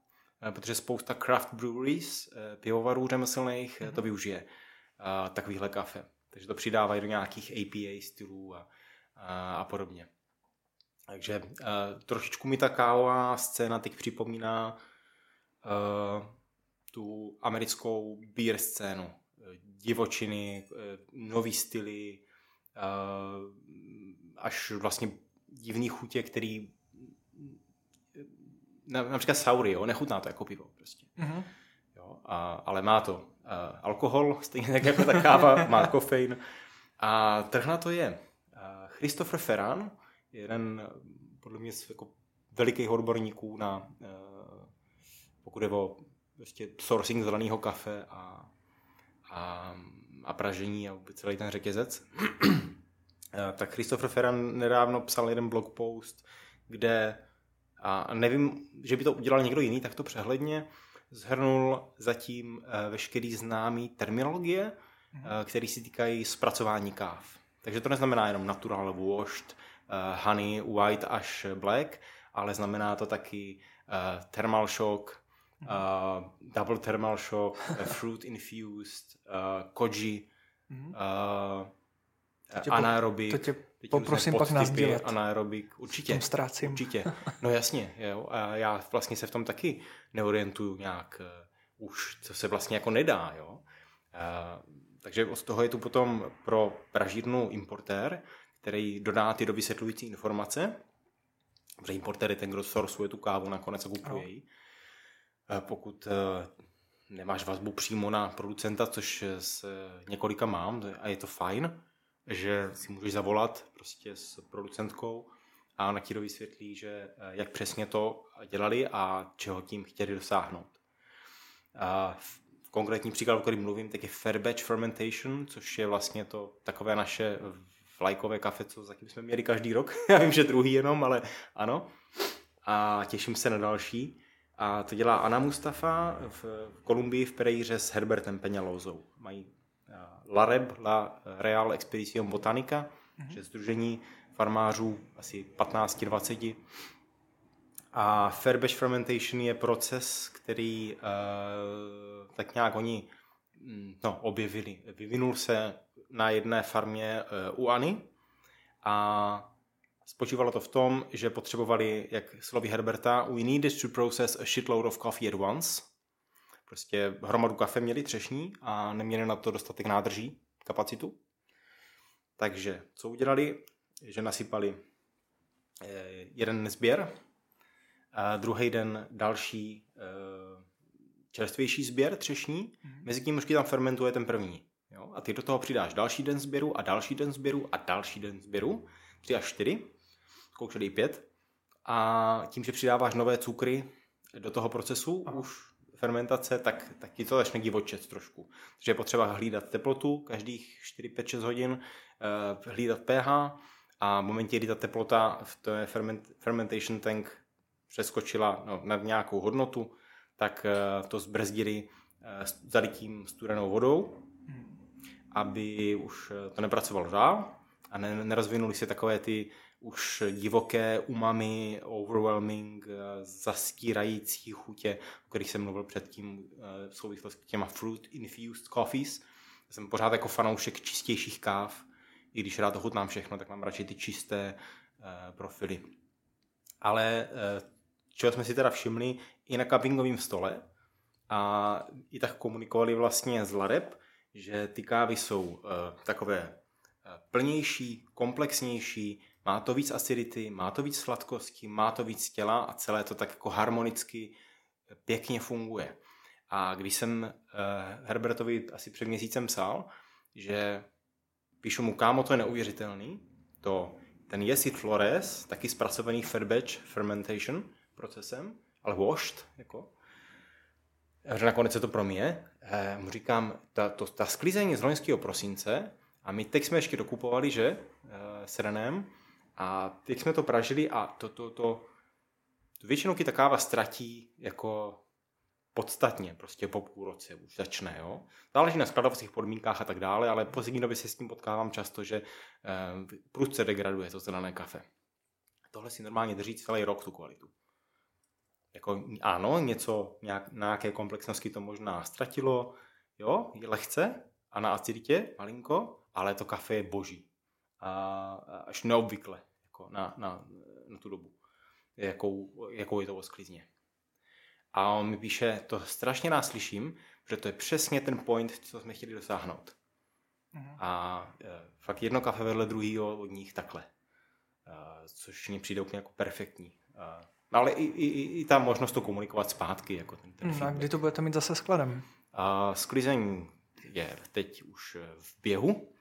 protože spousta craft breweries, pivovarů řemeslných, to využije. Takovýhle kafe. Takže to přidávají do nějakých á pé á stylů a, a, a podobně. Takže a, trošičku mi ta kávová scéna teď připomíná a, tu americkou beer scénu. Divočiny, nový styly, a, až vlastně divný chutě, který například saury, jo? Nechutná to jako pivo prostě. Mm-hmm. Jo? A, ale má to Uh, alkohol, stejně tak jako ta káva, má kofein. A trhna to je. Uh, Christopher Ferran, jeden podle mě z jako velikých odborníků na, uh, pokud je o ještě sourcing zeleného kafe a, a, a pražení a celý ten řetězec. uh, tak Christopher Ferran nedávno psal jeden blog post, kde, a nevím, že by to udělal někdo jiný, tak to přehledně, zhrnul zatím veškerý známý terminologie, které se týkají zpracování káv. Takže to neznamená jenom natural washed, honey, white až black, ale znamená to taky thermal shock, double thermal shock, fruit infused, koji, anaerobik. To tě poprosím pak nás dělat. Anaerobik, určitě. Určitě. No jasně, jo. A já vlastně se v tom taky neorientuju nějak uh, už, co se vlastně jako nedá, jo. Uh, takže z toho je tu potom pro pražírnu importér, který dodá ty dovysvětlující informace, protože importér je ten, kdo sourcuje tu kávu nakonec a kupuje ji. Uh, pokud uh, nemáš vazbu přímo na producenta, což s několika mám a je to fajn, že si můžeš zavolat prostě s producentkou a ona ti dovysvětlí, že jak přesně to dělali a čeho tím chtěli dosáhnout. A v konkrétní příklad, o kterém mluvím, tak je Fair Batch Fermentation, což je vlastně to takové naše vlajkové kafe, co zatím jsme měli každý rok. Já vím, že druhý jenom, ale ano. A těším se na další. A to dělá Ana Mustafa v Kolumbii v Pereiře s Herbertem Peňalózou. Mají LAREB, La Real Expedición Botanica, což je sdružení farmářů asi patnáct dvacet. A Fair Batch Fermentation je proces, který eh, tak nějak oni no, objevili. Vyvinul se na jedné farmě eh, u Ani a spočívalo to v tom, že potřebovali, jak slovy Herberta, we needed to process a shitload of coffee at once. Prostě hromadu kafe měli třešní a neměli na to dostatek nádrží, kapacitu. Takže co udělali? Že nasypali eh, jeden sběr, a druhý den další e, čerstvější sběr třešní, mm-hmm. mezi tím možky tam fermentuje ten první. Jo? A ty do toho přidáš další den sběru a další den sběru a další den sběru, tři až čtyři, koušeli pět. A tím, že přidáváš nové cukry do toho procesu, Aha. už fermentace, tak, tak ti to začne divočet trošku. Takže je potřeba hlídat teplotu každých čtyři, pět, šest hodin, e, hlídat pH a v momentě, kdy ta teplota v té ferment, fermentation tank přeskočila no, nad nějakou hodnotu, tak uh, to zbrzdili uh, zalitím studenou vodou, aby už to nepracovalo dál a ne- nerozvinuly se takové ty už divoké umami, overwhelming, uh, zastírající chutě, o kterých jsem mluvil předtím uh, v souvislosti s těma fruit infused coffees. Já jsem pořád jako fanoušek čistějších káv, i když rád ochutnám všechno, tak mám radši ty čisté uh, profily. Ale uh, čeho jsme si teda všimli i na cuppingovém stole a i tak komunikovali vlastně z LAREB, že ty kávy jsou uh, takové plnější, komplexnější, má to víc acidity, má to víc sladkosti, má to víc těla a celé to tak jako harmonicky pěkně funguje. A když jsem uh, Herbertovi asi před měsícem psal, že píšu mu, kámo, to je neuvěřitelný, to ten jesit Flores, taky zpracovaný fair batch fermentation procesem, ale washed, jako. Že nakonec se to promije. E, mu říkám, ta, to, ta sklizeň z loňského prosince, a my teď jsme ještě dokupovali, že, e, s Renem, a teď jsme to pražili a to, to, to, to většinou ta káva ztratí, jako podstatně, prostě po půl roce už začne, jo. Záleží na skladovacích podmínkách a tak dále, ale po poslední době se s tím potkávám často, že e, prudce degraduje to zelené kafe. Tohle si normálně drží celý rok tu kvalitu. Jako, ano, něco, nějak, na nějaké komplexnosti to možná ztratilo, jo, lehce a na aciditě malinko, ale to kafe je boží. A, až neobvykle jako na, na, na tu dobu, jakou, jakou je to osklizně. A on mi píše, to strašně nás slyším, že to je přesně ten point, co jsme chtěli dosáhnout. Aha. A e, fakt jedno kafe vedle druhýho od nich takhle. E, což mi přijde úplně jako perfektní. E, ale i, i, i ta možnost to komunikovat zpátky. Jako ten, ten hmm, a kdy to budete mít zase skladem? A sklizeň je teď už v běhu.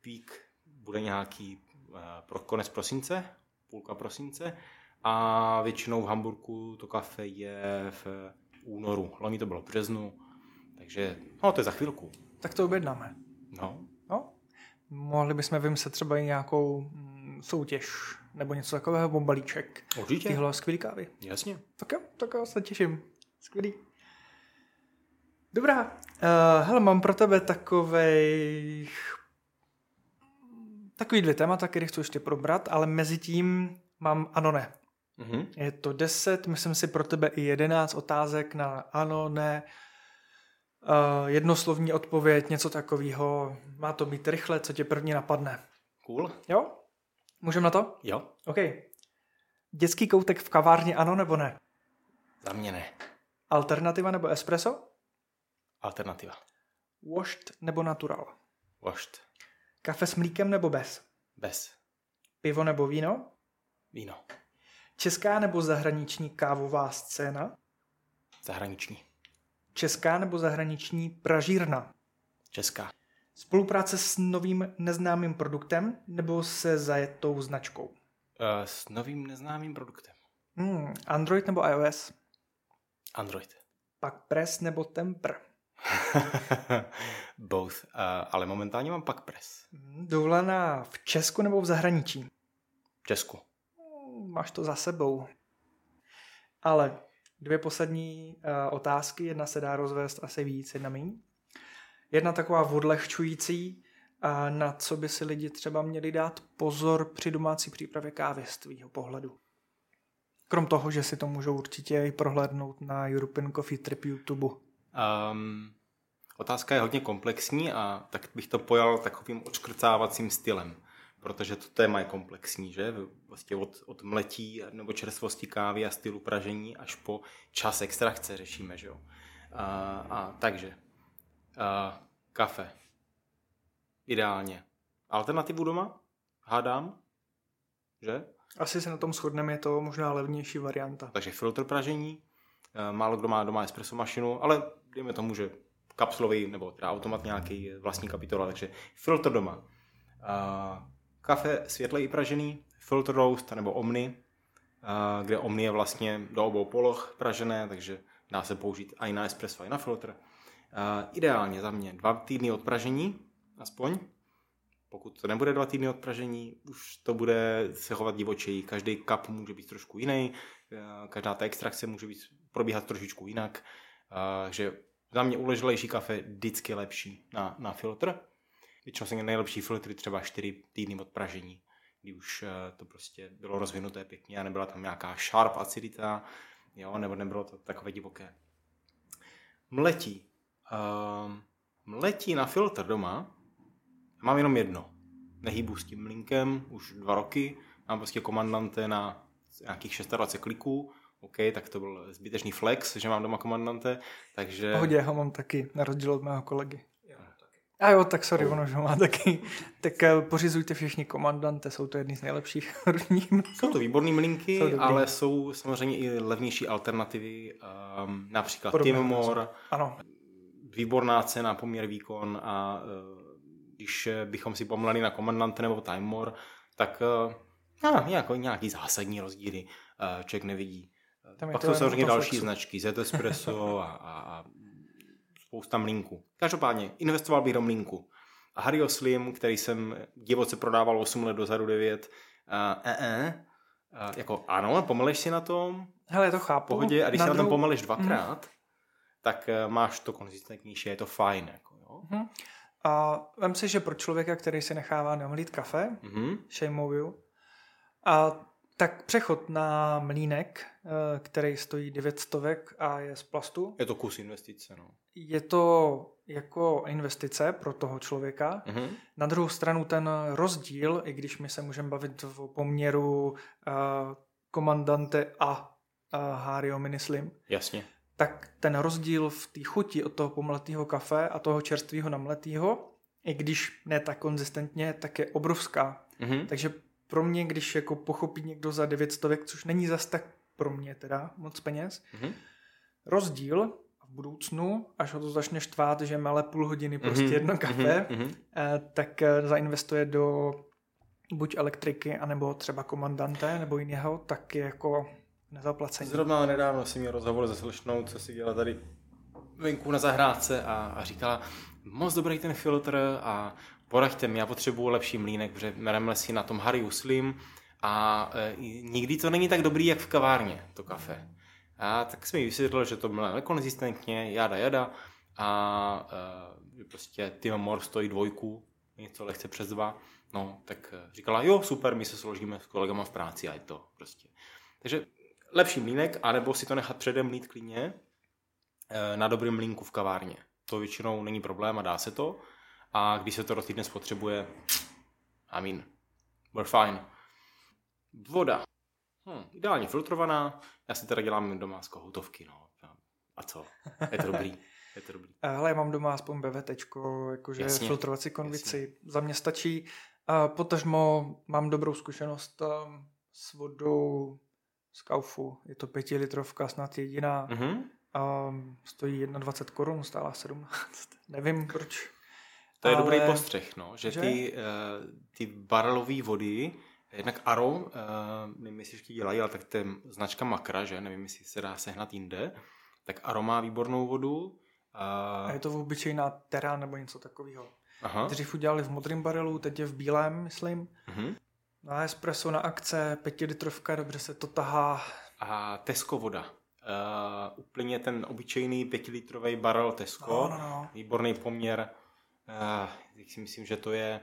Pík bude nějaký e, pro konec prosince, půlka prosince. A většinou v Hamburku to kafe je v únoru. Loni to bylo v březnu, takže no, to je za chvilku. Tak to objednáme. No. no. Mohli bychom vymyslet třeba i nějakou soutěž nebo něco takového, bombalíček. Určitě. Tyhle skvělý kávy. Jasně. Tak jo, tak jo, se těším. Skvělý. Dobrá. Uh, hele, mám pro tebe takových takový dvě témata, které chci ještě probrat, ale mezi tím mám ano, ne. Mm-hmm. Je to deset, myslím si pro tebe i jedenáct otázek na ano, ne, uh, jednoslovní odpověď, něco takového. Má to být rychle, co tě první napadne. Cool. Jo? Můžeme na to? Jo. OK. Dětský koutek v kavárně ano nebo ne? Za mě ne. Alternativa nebo espresso? Alternativa. Washed nebo natural? Washed. Kafe s mlíkem nebo bez? Bez. Pivo nebo víno? Víno. Česká nebo zahraniční kávová scéna? Zahraniční. Česká nebo zahraniční pražírna? Česká. Spolupráce s novým neznámým produktem nebo se zajetou značkou? Uh, s novým neznámým produktem. Hmm, Android nebo iOS? Android. Pak Press nebo Temper? Both, uh, ale momentálně mám Pak Press. Dovolená v Česku nebo v zahraničí? V Česku. Máš to za sebou. Ale dvě poslední uh, otázky, jedna se dá rozvést asi víc, jedna míň. Jedna taková odlehčující, uh, na co by si lidi třeba měli dát pozor při domácí přípravě kávy z tvýho pohledu. Krom toho, že si to můžou určitě i prohlédnout na European Coffee Trip YouTube. Um, otázka je hodně komplexní a tak bych to pojal takovým odškrcávacím stylem, protože to téma je komplexní, že? Vlastně od, od mletí nebo čerstvosti kávy a stylu pražení až po čas extrakce řešíme, že jo? A, a takže a, kafe. Ideálně. Alternativu doma? Hádám, že? Asi se na tom shodneme, je to možná levnější varianta. Takže filtr pražení, málo kdo má doma espresso mašinu, ale dejme tomu, že kapsulový nebo teda automat nějaký vlastní kapitola, takže filtr doma. A, kafe světlej pražený, filter roast nebo omni, kde omni je vlastně do obou poloh pražené, takže dá se použít i na espresso, i na filtr. Ideálně za mě dva týdny od pražení, aspoň. Pokud to nebude dva týdny od pražení, už to bude se chovat divočeji. Každý cup může být trošku jiný, každá ta extrakce může být, probíhat trošičku jinak. Takže za mě uležilejší kafe vždycky lepší na, na filtr. Většinou jsem nejlepší filtry třeba čtyři týdny od pražení, kdy už to prostě bylo rozvinuté pěkně a nebyla tam nějaká sharp acidita, jo, nebo nebylo to takové divoké. Mletí. Uh, mletí na filtr doma mám jenom jedno. Nehýbu s tím mlínkem už dva roky, mám prostě komandante na nějakých dvacet šest kliků, OK, tak to byl zbytečný flex, že mám doma komandante, takže... Pohodě, já ho mám taky, na rozdíl od mého kolegy. A jo, tak sorry, ono už ho má taky. Tak pořizujte všichni komandante, jsou to jedny z nejlepších různých. Jsou to výborný mlínky, jsou ale jsou samozřejmě i levnější alternativy, um, například Timor. Ano. Výborná cena, poměr výkon a uh, když bychom si pomleli na komandante nebo Timor, tak uh, nějak, nějaký zásadní rozdíly uh, člověk nevidí. Tam pak jsou samozřejmě další flexu. Značky, Z Espresso a... a, a spousta mlýnku. Každopádně investoval bych do mlýnku. A Hario Slim, který jsem divoce prodával osm let dozadu, devět, uh, uh, uh, jako ano, pomaleš si na tom. Hele, to chápu. Pohodě, a když na se druhou... na tom pomaleš dvakrát, mm. tak uh, máš to konzistentnější, je to fajn. Jako, jo? Mm. A vem si, že pro člověka, který si nechává namlít kafe, mm-hmm. shame on you, a tak přechod na mlýnek, který stojí devět stovek a je z plastu. Je to kus investice, no. Je to jako investice pro toho člověka. Mm-hmm. Na druhou stranu ten rozdíl, i když my se můžeme bavit o poměru uh, komandante a uh, Hario Mini Slim. Jasně. Tak ten rozdíl v té chuti od toho pomletého kafe a toho čerstvého namletého, i když ne tak konzistentně, tak je obrovská. Mm-hmm. Takže pro mě, když jako pochopí někdo za devět stovek, což není zas tak pro mě teda moc peněz, mm-hmm. rozdíl v budoucnu, až ho to začne štvát, že malé půl hodiny prostě mm-hmm. jedno kafe, mm-hmm. eh, tak zainvestuje do buď elektriky, anebo třeba komandante, nebo jiného, tak je jako nezaplacení. Zrovna nedávno jsem měl rozhovor se slečnou, co si dělala tady venku na zahrádce a, a říkala, moc dobrý ten filtr a poraďte mi, já potřebuju lepší mlýnek, protože meremle si na tom Hariu Slim a e, nikdy to není tak dobrý, jak v kavárně, to kafe. A tak jsem mi vysvětlil, že to bylo nekonzistentně, jada, jada a e, prostě Timor stojí dvojku, něco lehce přes dva, no tak říkala, jo, super, my se složíme s kolegama v práci a je to prostě. Takže lepší mlýnek, anebo si to nechat předem mlít klidně e, na dobrým mlýnku v kavárně. To většinou není problém a dá se to. A když se to do týdne spotřebuje, I mean, we're fine. Voda. Hm, ideálně filtrovaná. Já si teda dělám doma z kohoutovky, no. A co? Je to dobrý. Je to dobrý. Hele, já mám doma aspoň BVTčko, jakože jasně, filtrovací konvici. Jasně. Za mě stačí. Potažmo mám dobrou zkušenost s vodou z Kaufu. Je to pětilitrovka, snad jediná. Mm-hmm. Um, stojí dvacet jedna korun, stála sedmnáct. Nevím proč. To je ale... dobrý postřeh, no, že, že? Ty, uh, ty barelové vody, jednak Aro, uh, nevím, jestli ještě dělají, ale tak to je značka Makra, že? Nevím, jestli se dá sehnat jinde. Tak Aro má výbornou vodu. Uh... A je to v obyčejná Terra nebo něco takového. Aha. Dřív udělali v modrém barelu, teď je v bílém, myslím. Uh-huh. Na espresso, na akce, pětilitrovka, dobře se to tahá. A Tesco voda. Uh, úplně ten obyčejný pětilitrový barel Tesco. No, no, no. Výborný poměr. Uh, tak si myslím, že to je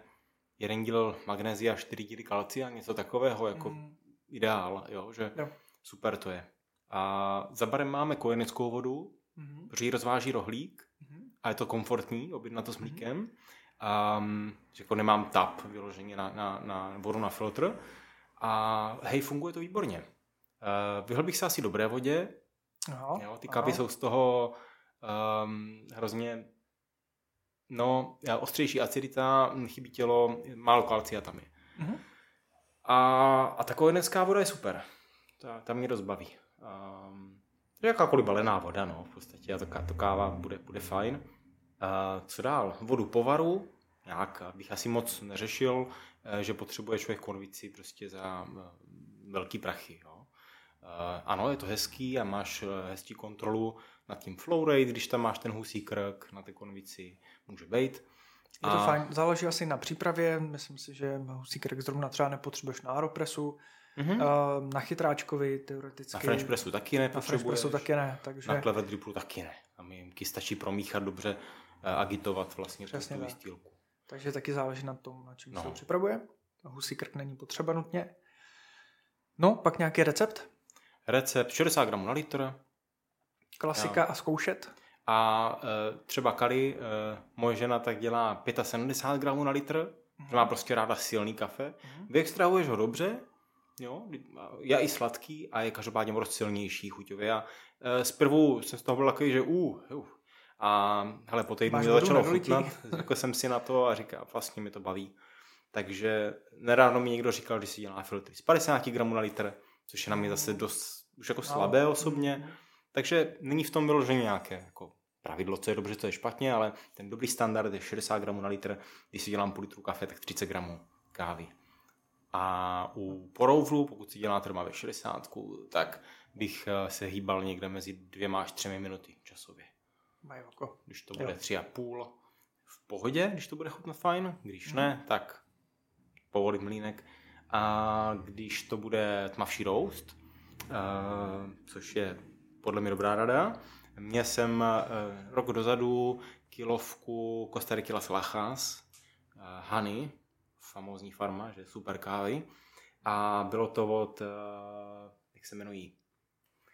jeden díl magnézia a čtyři díly kalcia, něco takového, jako mm. ideál, jo, že jo. Super to je. A za barem máme kojeneckou vodu, mm-hmm. protože ji rozváží Rohlík mm-hmm. a je to komfortní, objednat to s mlíkem. Mm-hmm. Um, že jako nemám tap vyloženě na, na, na vodu na filtr. A hej, funguje to výborně. Uh, vyhl bych se asi dobré vodě. Aha, jo, ty kapy jsou z toho um, hrozně... No, ostřejší acidita, chybí tělo, málo kalcia tam je. Mm-hmm. A, a ta kojenecká voda je super. Ta, ta mě dost baví. Um, jakákoliv balená voda, no, v podstatě. A to, to káva bude, bude fajn. Uh, co dál? Vodu povaru. Nějak bych asi moc neřešil, uh, že potřebuje člověk konvici prostě za uh, velký prachy, jo. Uh, ano, je to hezký a máš hezčí kontrolu nad tím flow rate, když tam máš ten husí krk na té konvici, může být. Je to a... fajn, záleží asi na přípravě, myslím si, že husí krk zrovna třeba nepotřebuješ na aeropressu, mm-hmm. uh, na chytráčkovi teoreticky. Na French pressu taky nepotřebuješ, na, French pressu taky ne, takže... na clever driplu taky ne. Tam jim stačí promíchat dobře, uh, agitovat vlastně přes tu výstýlku. Takže taky záleží na tom, na čem no. se připravuje. Husí krk není potřeba nutně. No, pak nějaký recept? Recept šedesát gramů na litr. Klasika no. a zkoušet. A e, třeba Kali, e, moje žena tak dělá sedmdesát pět gramů na litr. Mm. Má prostě ráda silný kafe. Mm. Vyextrahuješ ho dobře, jo, je i sladký a je každopádně moc silnější chuťově. A e, zprvu jsem z toho byl takový, že uh, uh. A hele, po týdnu mě začalo chutnat. Řekl jsem si na to a říkám, vlastně mi to baví. Takže nedávno mi někdo říkal, že si dělá filtry z padesát gramů na litr. Což je na mě zase dost už jako slabé osobně. Takže není v tom vyloženě nějaké jako pravidlo, co je dobře, co je špatně, ale ten dobrý standard je šedesát gramů na litr. Když si dělám půl litru kafe, tak třicet gramů kávy. A u porouvlu, pokud si dělá trmavě šedesát, tak bych se hýbal někde mezi dvěma až třemi minuty časově. Když to bude tři a půl, v pohodě, když to bude chutnat fajn, když ne, tak povolit mlýnek. A když to bude tmavší roast, což je podle mě dobrá rada, měl jsem rok dozadu kilovku Kostariky Las Lajas, Honey, famózní farma, že super kávy. A bylo to od, jak se jmenují,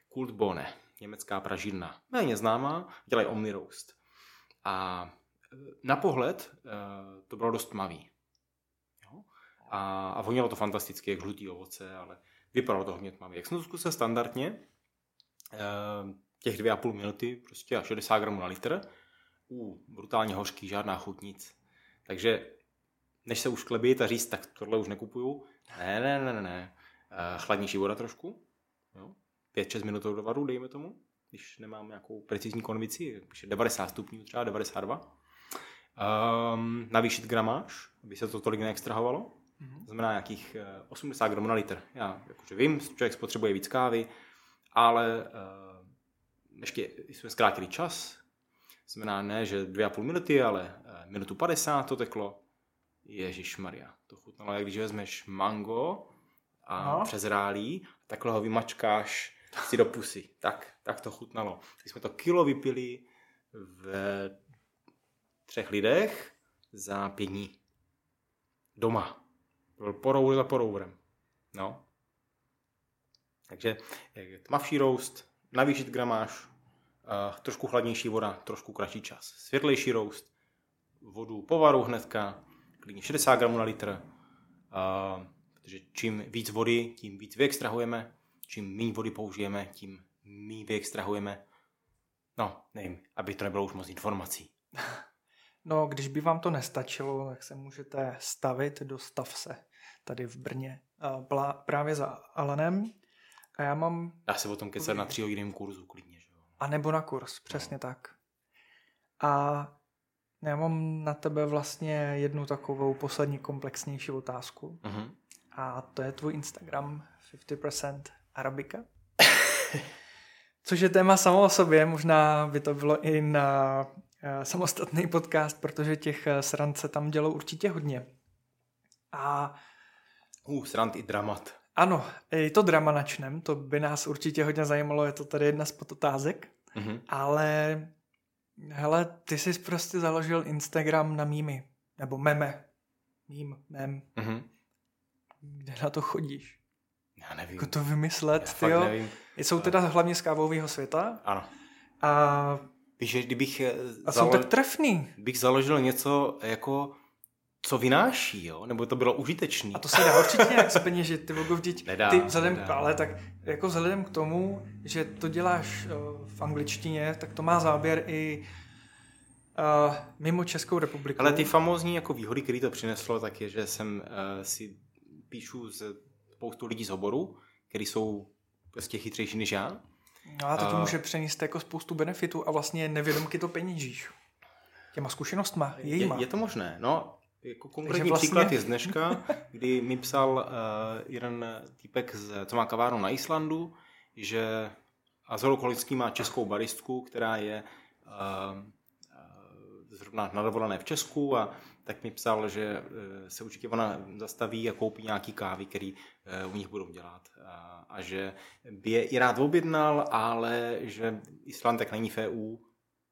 Kultbone, německá pražírna, méně známá, dělají omni roast. A na pohled to bylo dost tmavý. A, a vonělo to fantasticky, jak žlutý ovoce, ale vypadalo to hodně tmavě. Jak jsem to zkusil standardně, e, těch dvě a půl minuty, prostě a šedesát gramů na litr, u brutálně hořký, žádná chuť, nic. Takže než se už klebit a říct, tak tohle už nekupuju, ne, ne, ne, ne, ne. E, chladnější voda trošku, jo? pět šest minut do varu, dejme tomu, když nemám nějakou precizní konvici, když je devadesát stupňů, třeba devadesát dva. E, navýšit gramáž, aby se to tolik neextrahovalo. To znamená nějakých osmdesát gramů na litr. Já jakože vím, člověk spotřebuje víc kávy, ale uh, ještě jsme zkrátili čas. Znamená ne, že dvě a půl minuty, ale uh, minutu padesát to teklo. Ježišmarja, to chutnalo, jak když vezmeš mango a no. přezrálí, takhle ho vymačkáš si do pusy. Tak, tak to chutnalo. Když jsme to kilo vypili ve třech lidech za pět dní. Doma. Byl porour za porourem. No. Takže tmavší roast, navýšit gramáž, uh, trošku chladnější voda, trošku kratší čas. Světlejší roast, vodu povaru hnedka, klidně šedesát gramů na litr. Uh, protože čím víc vody, tím víc vyextrahujeme. Čím méně vody použijeme, tím méně vyextrahujeme. No, nevím, aby to nebylo už moc informací. No, když by vám to nestačilo, tak se můžete stavit do Stavse tady v Brně, právě za Alanem. A já mám... Dá se o tom kecat na tříhodiném kurzu klidně, že jo? A nebo na kurz, přesně tak. A já mám na tebe vlastně jednu takovou poslední komplexnější otázku. Mm-hmm. A to je tvůj Instagram padesát procent Arabika. Což je téma samo o sobě, možná by to bylo i na samostatný podcast, protože těch srand se tam dělo určitě hodně. A... Uh, srand i dramat. Ano, i to drama načnem, to by nás určitě hodně zajímalo, je to tady jedna z podotázek, mm-hmm. ale hele, ty jsi prostě založil Instagram na mýmy, nebo meme, mým, mem, mm-hmm. kde na to chodíš? Já nevím. Jako to vymyslet, tyjo. Jsou teda hlavně z kávového světa. Ano. A, Víš, kdybych a zalo... jsou tak trefný. Kdybych založil něco jako... co vynáší, jo? Nebo to bylo užitečný. A to se dá určitě nějak zpeněžit, ty vogo vždyť, nedá, ty vzhledem, nedá. Ale tak jako vzhledem k tomu, že to děláš uh, v angličtině, tak to má záběr i uh, mimo Českou republiku. Ale ty famózní jako výhody, které to přineslo, tak je, že jsem uh, si píšu s spoustu lidí z oboru, který jsou prostě chytřejší než já. No a to ti uh, může přenést jako spoustu benefitů a vlastně nevědomky to peněžíš. Těma zkušenostma, jejíma. Je, je to možné, no. Jako konkrétní vlastně... příklad je z dneška, kdy mi psal uh, jeden týpek, z, co má kavárnu na Islandu, že Azolokolický má českou baristku, která je uh, uh, zrovna nadovolené v Česku, a tak mi psal, že uh, se určitě ona zastaví a koupí nějaký kávy, který uh, u nich budou dělat. Uh, a že by je i rád objednal, ale že Island tak není v E U,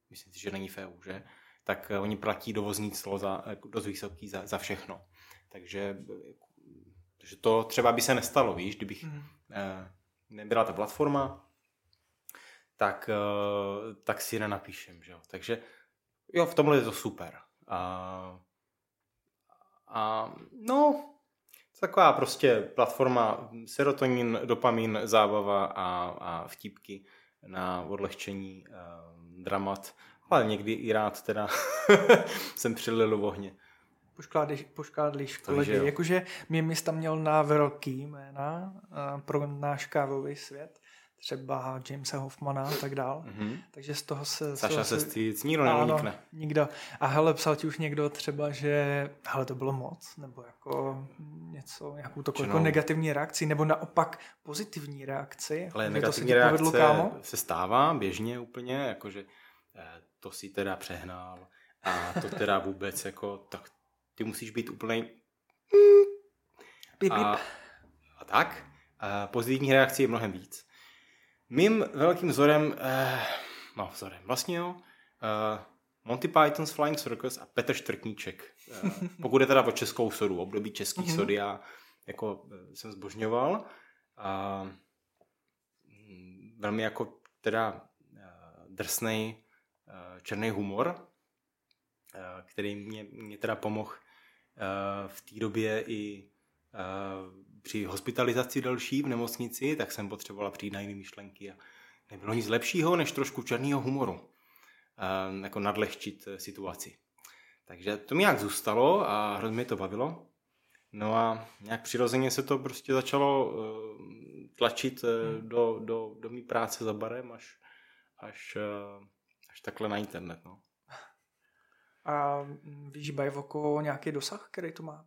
myslím si, že není v E U, že? Tak oni platí dovozní clo za, dost vysoký za, za všechno. Takže že to třeba by se nestalo, víš, kdybych mm. eh, nebyla ta platforma, tak, eh, tak si nenapíšem, že jo. Takže jo, v tomhle je to super. A, a no, taková prostě platforma serotonin, dopamin, zábava a, a vtipky na odlehčení eh, dramat. Ale někdy i rád teda jsem přilil v ohně. Poškádlíš kolegy. Jakože Mimis tam měl na velký jména pro náš kávový svět. Třeba Jamesa Hoffmana a tak dál. Mm-hmm. Takže z toho se... Saša se stýc, nikdo neunikne. Nikdo. A hele, psal ti už někdo třeba, že hele, to bylo moc, nebo jako něco, nějakou takovou jako negativní reakci, nebo naopak pozitivní reakci. Ale negativní to reakce povedlo, se stává běžně úplně, jakože to si teda přehnal a to teda vůbec jako, tak ty musíš být úplnej a, a tak. A pozitivních reakcí je mnohem víc. Mým velkým vzorem, eh, no vzorem vlastně jo, eh, Monty Python's Flying Circus a Petr Štrkníček. Eh, pokud je teda o českou sodu, období českých sody, já jako eh, jsem zbožňoval. Eh, velmi jako teda eh, drsnej černý humor, který mě, mě teda pomohl v té době i při hospitalizaci další v nemocnici, tak jsem potřebovala přijít na jiné myšlenky a nebylo nic lepšího, než trošku černého humoru, jako nadlehčit situaci. Takže to mi nějak zůstalo a hrozně mě to bavilo. No a nějak přirozeně se to prostě začalo tlačit do, do, do mý práce za barem až, až takhle na internet, no. A víš, Bajvoko, nějaký dosah, který to má?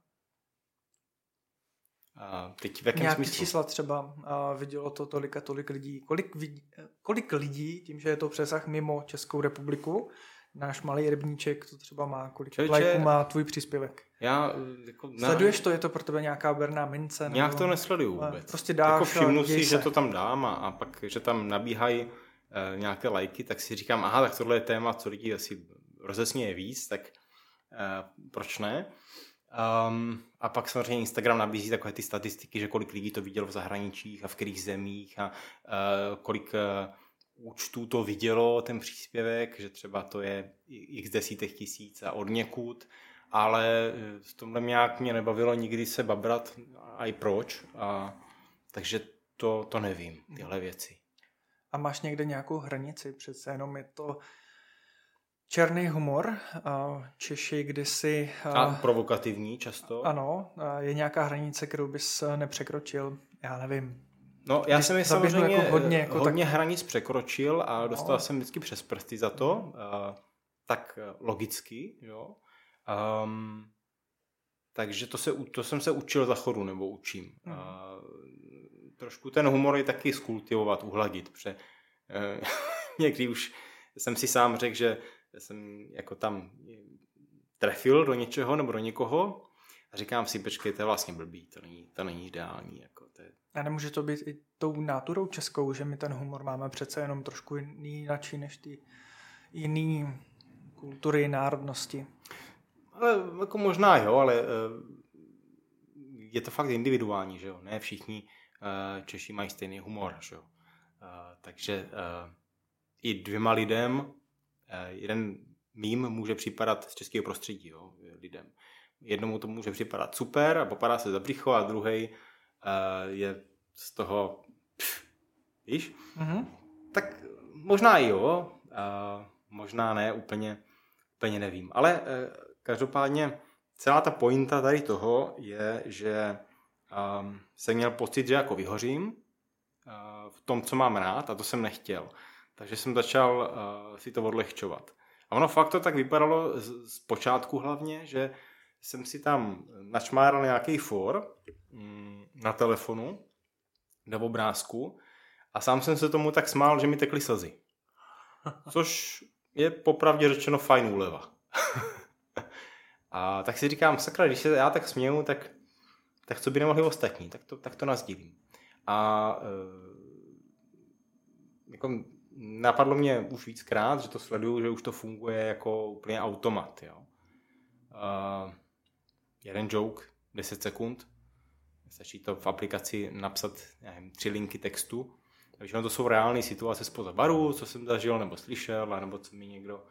A teď v jakém nějaký smyslu? Čísla třeba. A vidělo to tolika, tolik lidí. Kolik, vidí, kolik lidí, tím, že je to přesah mimo Českou republiku, náš malý rybníček to třeba má, kolik lajků má tvůj příspěvek? Já, jako, sleduješ to? Je to pro tebe nějaká berná mince? Nějak to nesleduju vůbec. Prostě dáš, jako všimnu si, se. Že to tam dám a, a pak, že tam nabíhají nějaké lajky, tak si říkám, aha, tak tohle je téma, co lidi asi rozesně je víc, tak uh, proč ne? Um, a pak samozřejmě Instagram nabízí takové ty statistiky, že kolik lidí to vidělo v zahraničích a v kterých zemích a uh, kolik uh, účtů to vidělo, ten příspěvek, že třeba to je x desítek tisíc a odněkud, ale v tomhle nějak mě nebavilo nikdy se babrat a i proč, a, takže to, to nevím, tyhle věci. A máš někde nějakou hranici, přece jenom je to černý humor, Češi kdysi... A provokativní často. Ano, je nějaká hranice, kterou bys nepřekročil, já nevím. No, já jsem je samozřejmě jako hodně, jako hodně tak... hranic překročil a dostal no. jsem vždycky přes prsty za to, uh, tak logicky, jo. Um, takže to, se, to jsem se učil za chodu, nebo učím. Mm. Uh, trošku ten humor je taky skultivovat, uhladit, protože uh, někdy už jsem si sám řekl, že jsem jako tam trefil do něčeho nebo do někoho a říkám si, počkej, to je vlastně blbý, to není, to není ideální, jako to je... A nemůže to být i tou náturou českou, že my ten humor máme přece jenom trošku jináčí než ty jiný kultury, národnosti. Ale jako možná jo, ale je to fakt individuální, že jo. Ne všichni Češi mají stejný humor, že jo. Takže i dvěma lidem, jeden mím může připadat z českého prostředí, jo, lidem. Jednomu to může připadat super a popadá se za břicho a druhej je z toho, pff, víš? Mm-hmm. Tak možná jo, možná ne, úplně, úplně nevím. Ale každopádně celá ta pointa tady toho je, že jsem měl pocit, že jako vyhořím v tom, co mám rád, a to jsem nechtěl. Takže jsem začal si to odlehčovat. A ono fakt to tak vypadalo z počátku hlavně, že jsem si tam načmáral nějaký for na telefonu nebo obrázku a sám jsem se tomu tak smál, že mi tekly slzy. Což je popravdě řečeno fajn úleva. A tak si říkám, sakra, když se já tak směju, tak, tak co by nemohli ostatní, tak to, tak to nazdílím. A e, jako napadlo mě už víckrát, že to sleduju, že už to funguje jako úplně automat. Jo. E, jeden joke, deset sekund. Stačí to v aplikaci napsat nevím, tři linky textu. Takže no, to jsou reální situace spoza baru, co jsem zažil nebo slyšel, nebo co mi někdo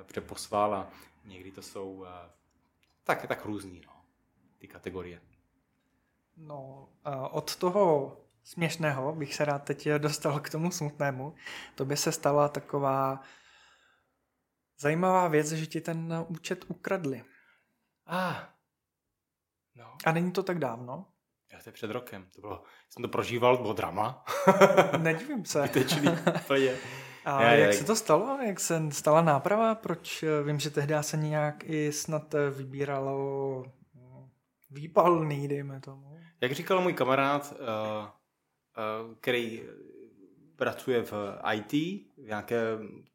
e, přeposlal. A někdy to jsou e, tak, tak různý, no, ty kategorie. No, od toho směšného bych se rád teď dostal k tomu smutnému. To by se stala taková zajímavá věc, že ti ten účet ukradli. Ah, no. A není to tak dávno? Já to je před rokem. To bylo, jsem to prožíval, bylo drama. Nedivím se. Vytečný, to je. A já, jak já, se to stalo? Jak se stala náprava? Proč? Vím, že tehdy se nějak i snad vybíralo výpalný, dejme tomu. Jak říkal můj kamarád, který pracuje v í té, v nějaké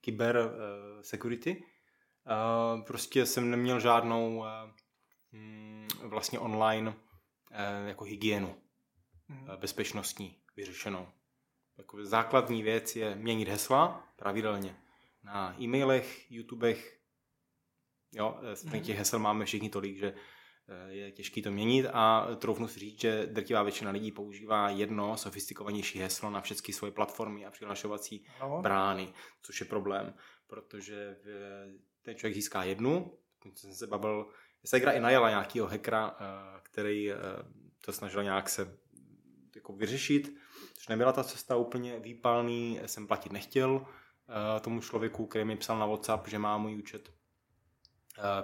kyber security, prostě jsem neměl žádnou vlastně online jako hygienu bezpečnostní vyřešenou. Takový základní věc je měnit hesla pravidelně na e-mailech, YouTubech. Jo, těch hesel máme všichni tolik, že je těžký to měnit a troufnu si říct, že drtivá většina lidí používá jedno sofistikovanější heslo na všechny svoje platformy a přihlašovací no. brány, což je problém, protože ten člověk získá jednu, jsem se bavil, se hra i najela nějakého hackera, který to snažil nějak se jako vyřešit, což nebyla ta cesta úplně výpalný, jsem platit nechtěl tomu člověku, který mi psal na WhatsApp, že má můj účet,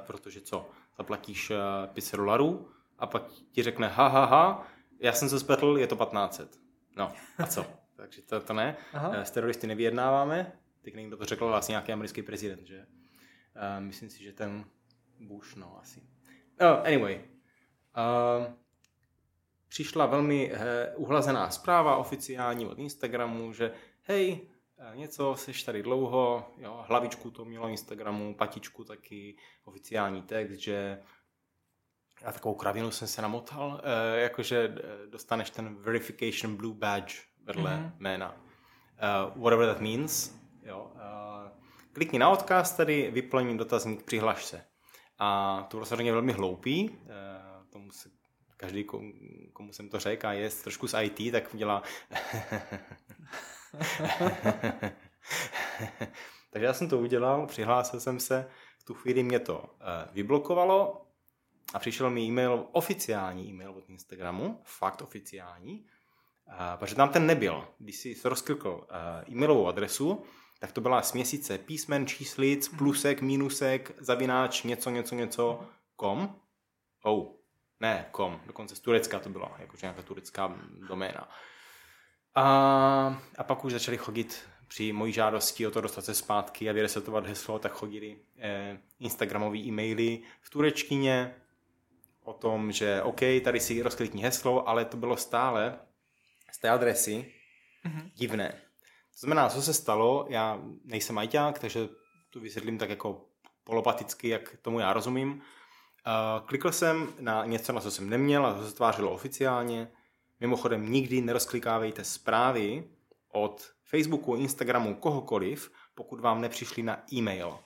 protože co? Zaplatíš pět set dolarů a pak ti řekne ha, ha, ha, já jsem se spletl, je to patnáct set. No, a co? Takže to, to ne. Aha. S teroristy nevyjednáváme. Teď někdo to řekl vlastně nějaký americký prezident, že? Uh, myslím si, že ten Bush, no asi. No, anyway. Uh, přišla velmi uh, uhlazená zpráva oficiální od Instagramu, že hej, něco, seš tady dlouho, jo, hlavičku to mělo Instagramu, patičku taky, oficiální text, že já takovou kravinu jsem se namotal, e, jakože dostaneš ten verification blue badge vedle mm-hmm. jména. Uh, whatever that means. Jo, uh, klikni na odkaz, tady vyplň dotazník, přihlaš se. A to bylo samozřejmě velmi hloupý, uh, tomu se každý, komu, komu jsem to řekl a je trošku z í té, tak udělá... Takže já jsem to udělal, přihlásil jsem se, v tu chvíli mě to e, vyblokovalo a přišel mi e-mail, oficiální e-mail od Instagramu, fakt oficiální, e, protože tam ten nebyl. Když si rozklikl e, e-mailovou adresu, tak to byla směsice písmen, číslic, plusek, minusek, zavináč, něco, něco, něco, com, oh, ne, com, dokonce z Turecka to byla, jakože nějaká turecká doména. A, a pak už začali chodit při mojí žádosti o to dostat se zpátky a vyresetovat heslo, tak chodili eh, instagramové e-maily v turečtině o tom, že OK, tady si rozklikni heslo, ale to bylo stále z té adresy mm-hmm. divné. To znamená, co se stalo, já nejsem ajťák, takže to vysvětlím tak jako polopaticky, jak tomu já rozumím. Klikl jsem na něco, na co jsem neměl a to se tvářilo oficiálně. Mimochodem nikdy nerozklikávejte zprávy od Facebooku, Instagramu, kohokoliv, pokud vám nepřišli na e-mail.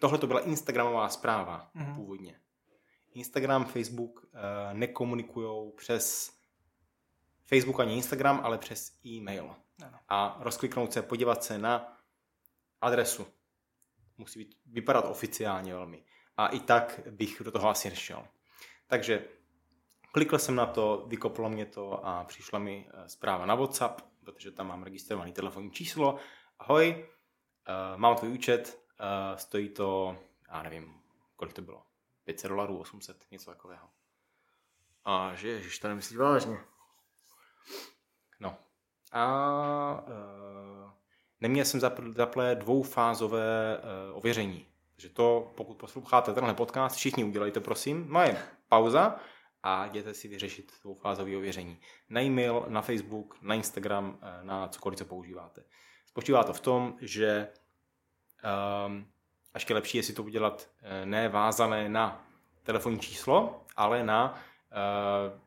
Tohle to byla instagramová zpráva mm-hmm. původně. Instagram, Facebook nekomunikujou přes Facebook ani Instagram, ale přes e-mail. Ano. A rozkliknout se, podívat se na adresu. Musí být, vypadat oficiálně velmi. A i tak bych do toho asi nešel. Takže klikl jsem na to, vykoplo mě to a přišla mi zpráva na WhatsApp, protože tam mám registrovaný telefonní číslo. Ahoj, mám tvůj účet, stojí to, já nevím, kolik to bylo, pět set dolarů, osm set, něco takového. A že ježiš, to nemyslíš vážně. No. A e, neměl jsem zaplé dvoufázové e, ověření. Takže to, pokud posloucháte tenhle podcast, všichni udělejte, prosím. No je pauza a jděte si vyřešit dvoufázové ověření. Na e-mail, na Facebook, na Instagram, e, na cokoliv, co používáte. Spočívá to v tom, že e, až je lepší je si to udělat e, ne vázané na telefonní číslo, ale na e,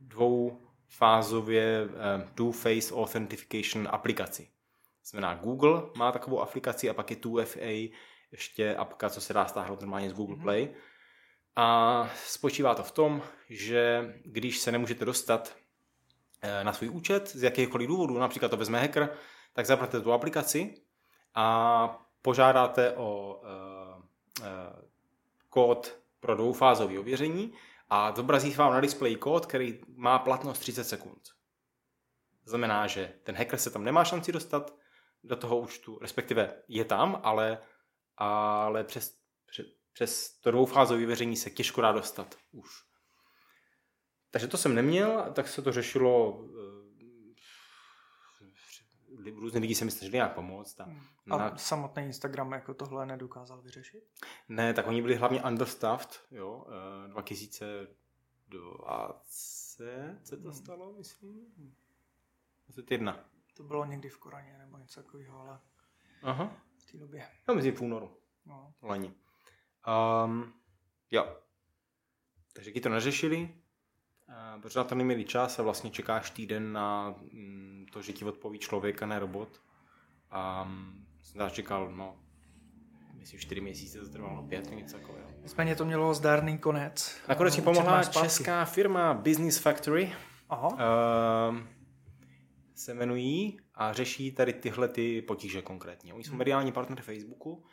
dvou fázově two-phase authentication aplikaci. Znamená Google má takovou aplikaci a pak je two F A, ještě apka, co se dá stáhnout normálně z Google Play. A spočívá to v tom, že když se nemůžete dostat na svůj účet z jakýchkoliv důvodů, například to vezme hacker, tak zapnete tu aplikaci a požádáte o e, e, kód pro dvoufázové ověření a zobrazí vám na displeji kód, který má platnost třicet sekund. Znamená, že ten hacker se tam nemá šanci dostat do toho účtu, respektive je tam, ale, ale přes, přes, přes to dvoufázové vyvěření se těžko dá dostat už. Takže to jsem neměl, tak se to řešilo, různý lidi se mi snažili nějak pomoct. A, a na... samotný Instagram jako tohle nedokázal vyřešit? Ne, tak oni byli hlavně understaffed, jo, dva tisíce dvacet se to stalo, myslím, dvacet jedna. To bylo někdy v koroně nebo něco takového, ale aha. v té době. Já myslím v únoru, no. lani. Um, jo, takže když to neřešili, protože na to neměli čas a vlastně čekáš týden na to, že ti odpoví člověk a ne robot. A jsem tady čekal, no, myslím, čtyři měsíce, to trvalo pět, něco takového. Nicméně to mělo zdárný konec. Nakonec mi pomohla česká firma Business Factory. Aha. Uh, se jmenují a řeší tady tyhle ty potíže konkrétně. Oni jsou hmm. mediální partner Facebooku,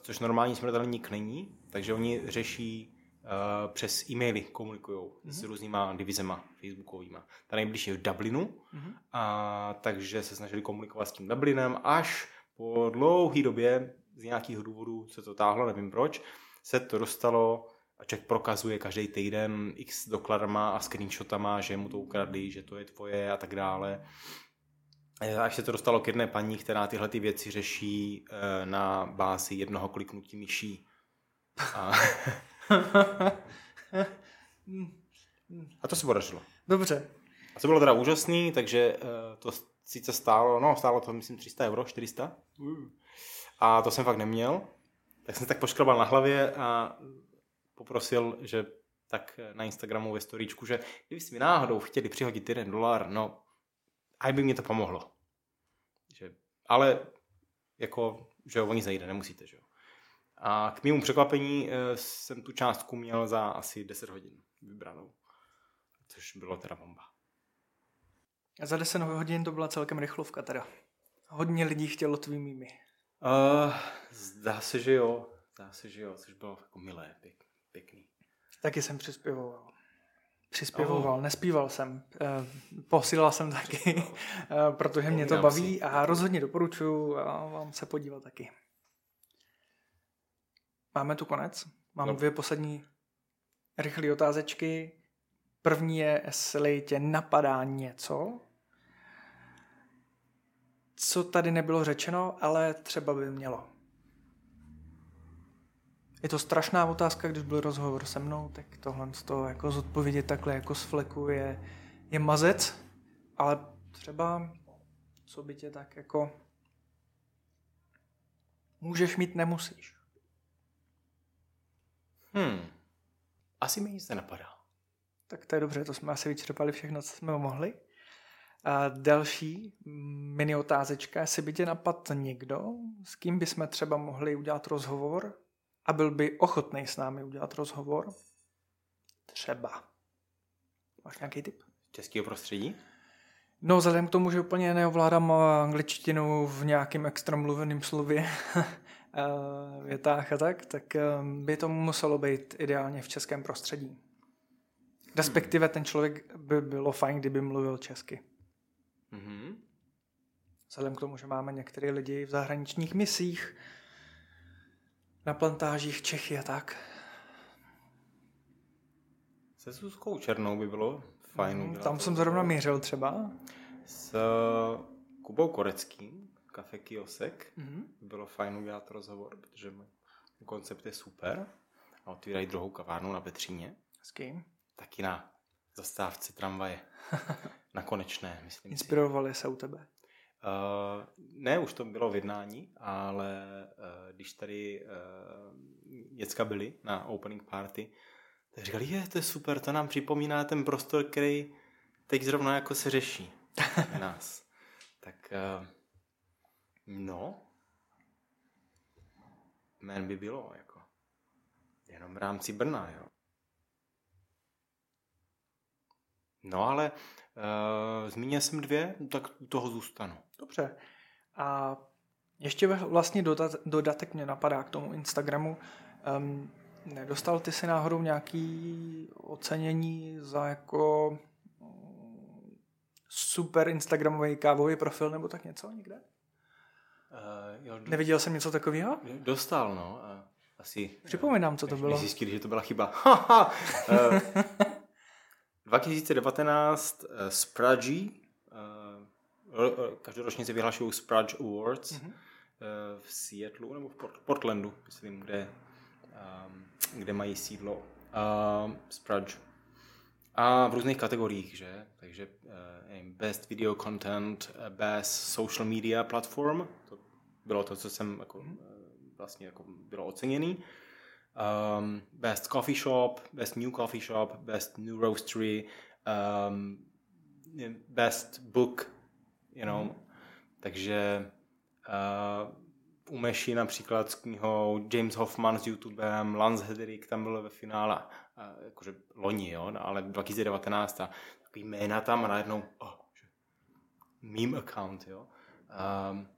což normální smrtelník není, takže oni řeší Uh, přes e-maily komunikujou mm-hmm. s různýma divizema facebookovýma. Ta nejbližší je v Dublinu, mm-hmm. a, takže se snažili komunikovat s tím Dublinem, až po dlouhý době z nějakého důvodu se to táhlo, nevím proč, se to dostalo a člověk prokazuje každý týden x dokladama a screenshotama, že mu to ukradli, že to je tvoje a tak dále. Až se to dostalo k jedné paní, která tyhle ty věci řeší uh, na bázi jednoho kliknutí myší. A... A to se podařilo. Dobře. A to bylo teda úžasný, takže to sice stálo, no stálo to myslím tři sta euro, čtyři sta. A to jsem fakt neměl. Tak jsem tak poškrobal na hlavě a poprosil, že tak na Instagramu ve storíčku, že kdyby si mi náhodou chtěli přihodit jeden dolar, no aj by mě to pomohlo. Že, ale jako, že oni zajde, nemusíte, že jo. A k mému překvapení e, jsem tu částku měl za asi deset hodin vybranou, což bylo teda bomba. A za deset hodin to byla celkem rychlovka teda. Hodně lidí chtělo tvý mými. Uh, zdá se, že jo. Zdá se, že jo, což bylo jako milé, pěk, pěkný. Taky jsem přispěvoval. Přispěvoval, oh. nespíval jsem. E, posílal jsem taky, protože Pomínám mě to baví si. A rozhodně doporučuji a vám se podívat taky. Máme tu konec. Mám no. dvě poslední rychlé otázečky. První je, jestli tě napadá něco, co tady nebylo řečeno, ale třeba by mělo. Je to strašná otázka, když byl rozhovor se mnou, tak tohle z toho jako zodpovědět takhle jako z fleku je, je mazec, ale třeba co by tě tak jako můžeš mít, nemusíš. Hmm. Asi mi nic nenapadá. Tak to je dobře, to jsme asi vyčerpali všechno, co jsme mohli. A další mini otázečka, jestli by tě napadl někdo, s kým bychom třeba mohli udělat rozhovor a byl by ochotný s námi udělat rozhovor? Třeba. Máš nějaký tip? Českého prostředí? No, vzhledem k tomu, že úplně neovládám angličtinu v nějakým extra mluveným slově, větách a tak, tak by to muselo být ideálně v českém prostředí. Respektive ten člověk by bylo fajn, kdyby mluvil česky. Mm-hmm. Vzhledem k tomu, že máme některé lidi v zahraničních misích, na plantážích Čechy a tak. Se Zuzkou Černou by bylo fajn. Mm, tam jsem zrovna mířil třeba. S Kubou Koreckým, Kafe Kiosek, mm-hmm. by bylo fajn udělat rozhovor, protože koncept je super a otvírají druhou kavárnu na Petříně. S kým? Taky na zastávce tramvaje. Na Konečné, myslím. Inspirovali si. se u tebe? Uh, ne, už to bylo v jednání, ale uh, když tady uh, děcka byli na opening party, tak říkali, je, to je super, to nám připomíná ten prostor, který teď zrovna jako se řeší nás. Tak uh, no, jmén by bylo jako jenom v rámci Brna, jo. No ale e, zmínil jsem dvě, tak toho zůstanu. Dobře. A ještě vlastně dodat, dodatek mě napadá k tomu Instagramu. Um, nedostal ty si náhodou nějaký ocenění za jako super Instagramový kávový profil nebo tak něco někde? Uh, jo, do... Neviděl jsem něco takového? Dostal, no. Asi. Připomínám, co to bylo. Zjistili, že to byla chyba. dva tisíce devatenáct uh, Sprudgy, uh, každoročně se vyhlašují Sprudge Awards mm-hmm. uh, v Seattlu nebo v Port- Portlandu, myslím, kde, um, kde mají sídlo uh, Sprudge. A v různých kategoriích, že? Takže uh, Best Video Content, Best Social Media Platform, to bylo to, co jsem jako, uh, vlastně jako bylo oceněný. Um, best coffee shop, best new coffee shop, best new roastery, um, best book, you know. Mm. Takže uh, u Meši například s knihou, James Hoffman s YouTubem, Lance Hedrick tam byl ve finále, uh, jakože loni, jo, no, ale dva tisíce devatenáct a takový jména tam a najednou oh, meme account, jo. Um,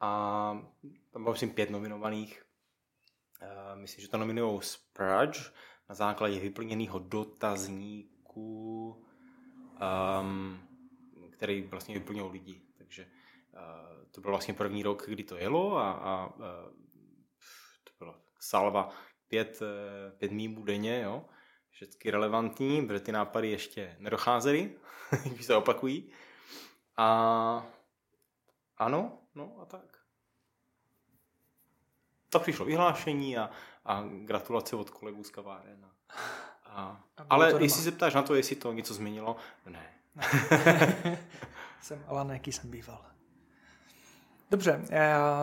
a tam bylo myslím pět nominovaných. Myslím, že to nominují Sprudge na základě vyplněného dotazníku, um, který vlastně vyplňují lidi. Takže uh, to byl vlastně první rok, kdy to jelo a, a uh, to bylo salva pět, uh, pět mýmů denně, jo? Všechny relevantní, protože ty nápady ještě nedocházely, když se opakují. A ano, no a tak. Tak přišlo vyhlášení a, a gratulace od kolegů z kaváren. A, a, a ale jestli doma. Se ptáš na to, jestli to něco změnilo, ne. Jsem Alan, jaký jsem býval. Dobře, já,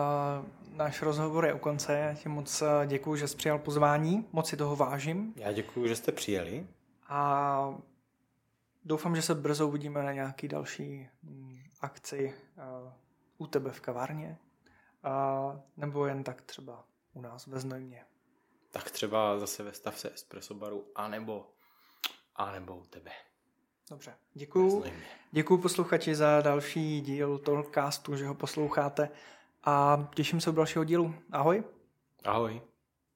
náš rozhovor je u konce. Já ti moc děkuju, že jsi přijal pozvání. Moc si toho vážím. Já děkuju, že jste přijeli. A doufám, že se brzo uvidíme na nějaký další akci u tebe v kavárně. A nebo jen tak třeba u nás ve Znojmě. Tak třeba zase ve Stavce Espresso baru, anebo, anebo u tebe. Dobře, děkuju. Děkuju posluchači za další díl Talkcastu, že ho posloucháte a těším se u dalšího dílu. Ahoj. Ahoj.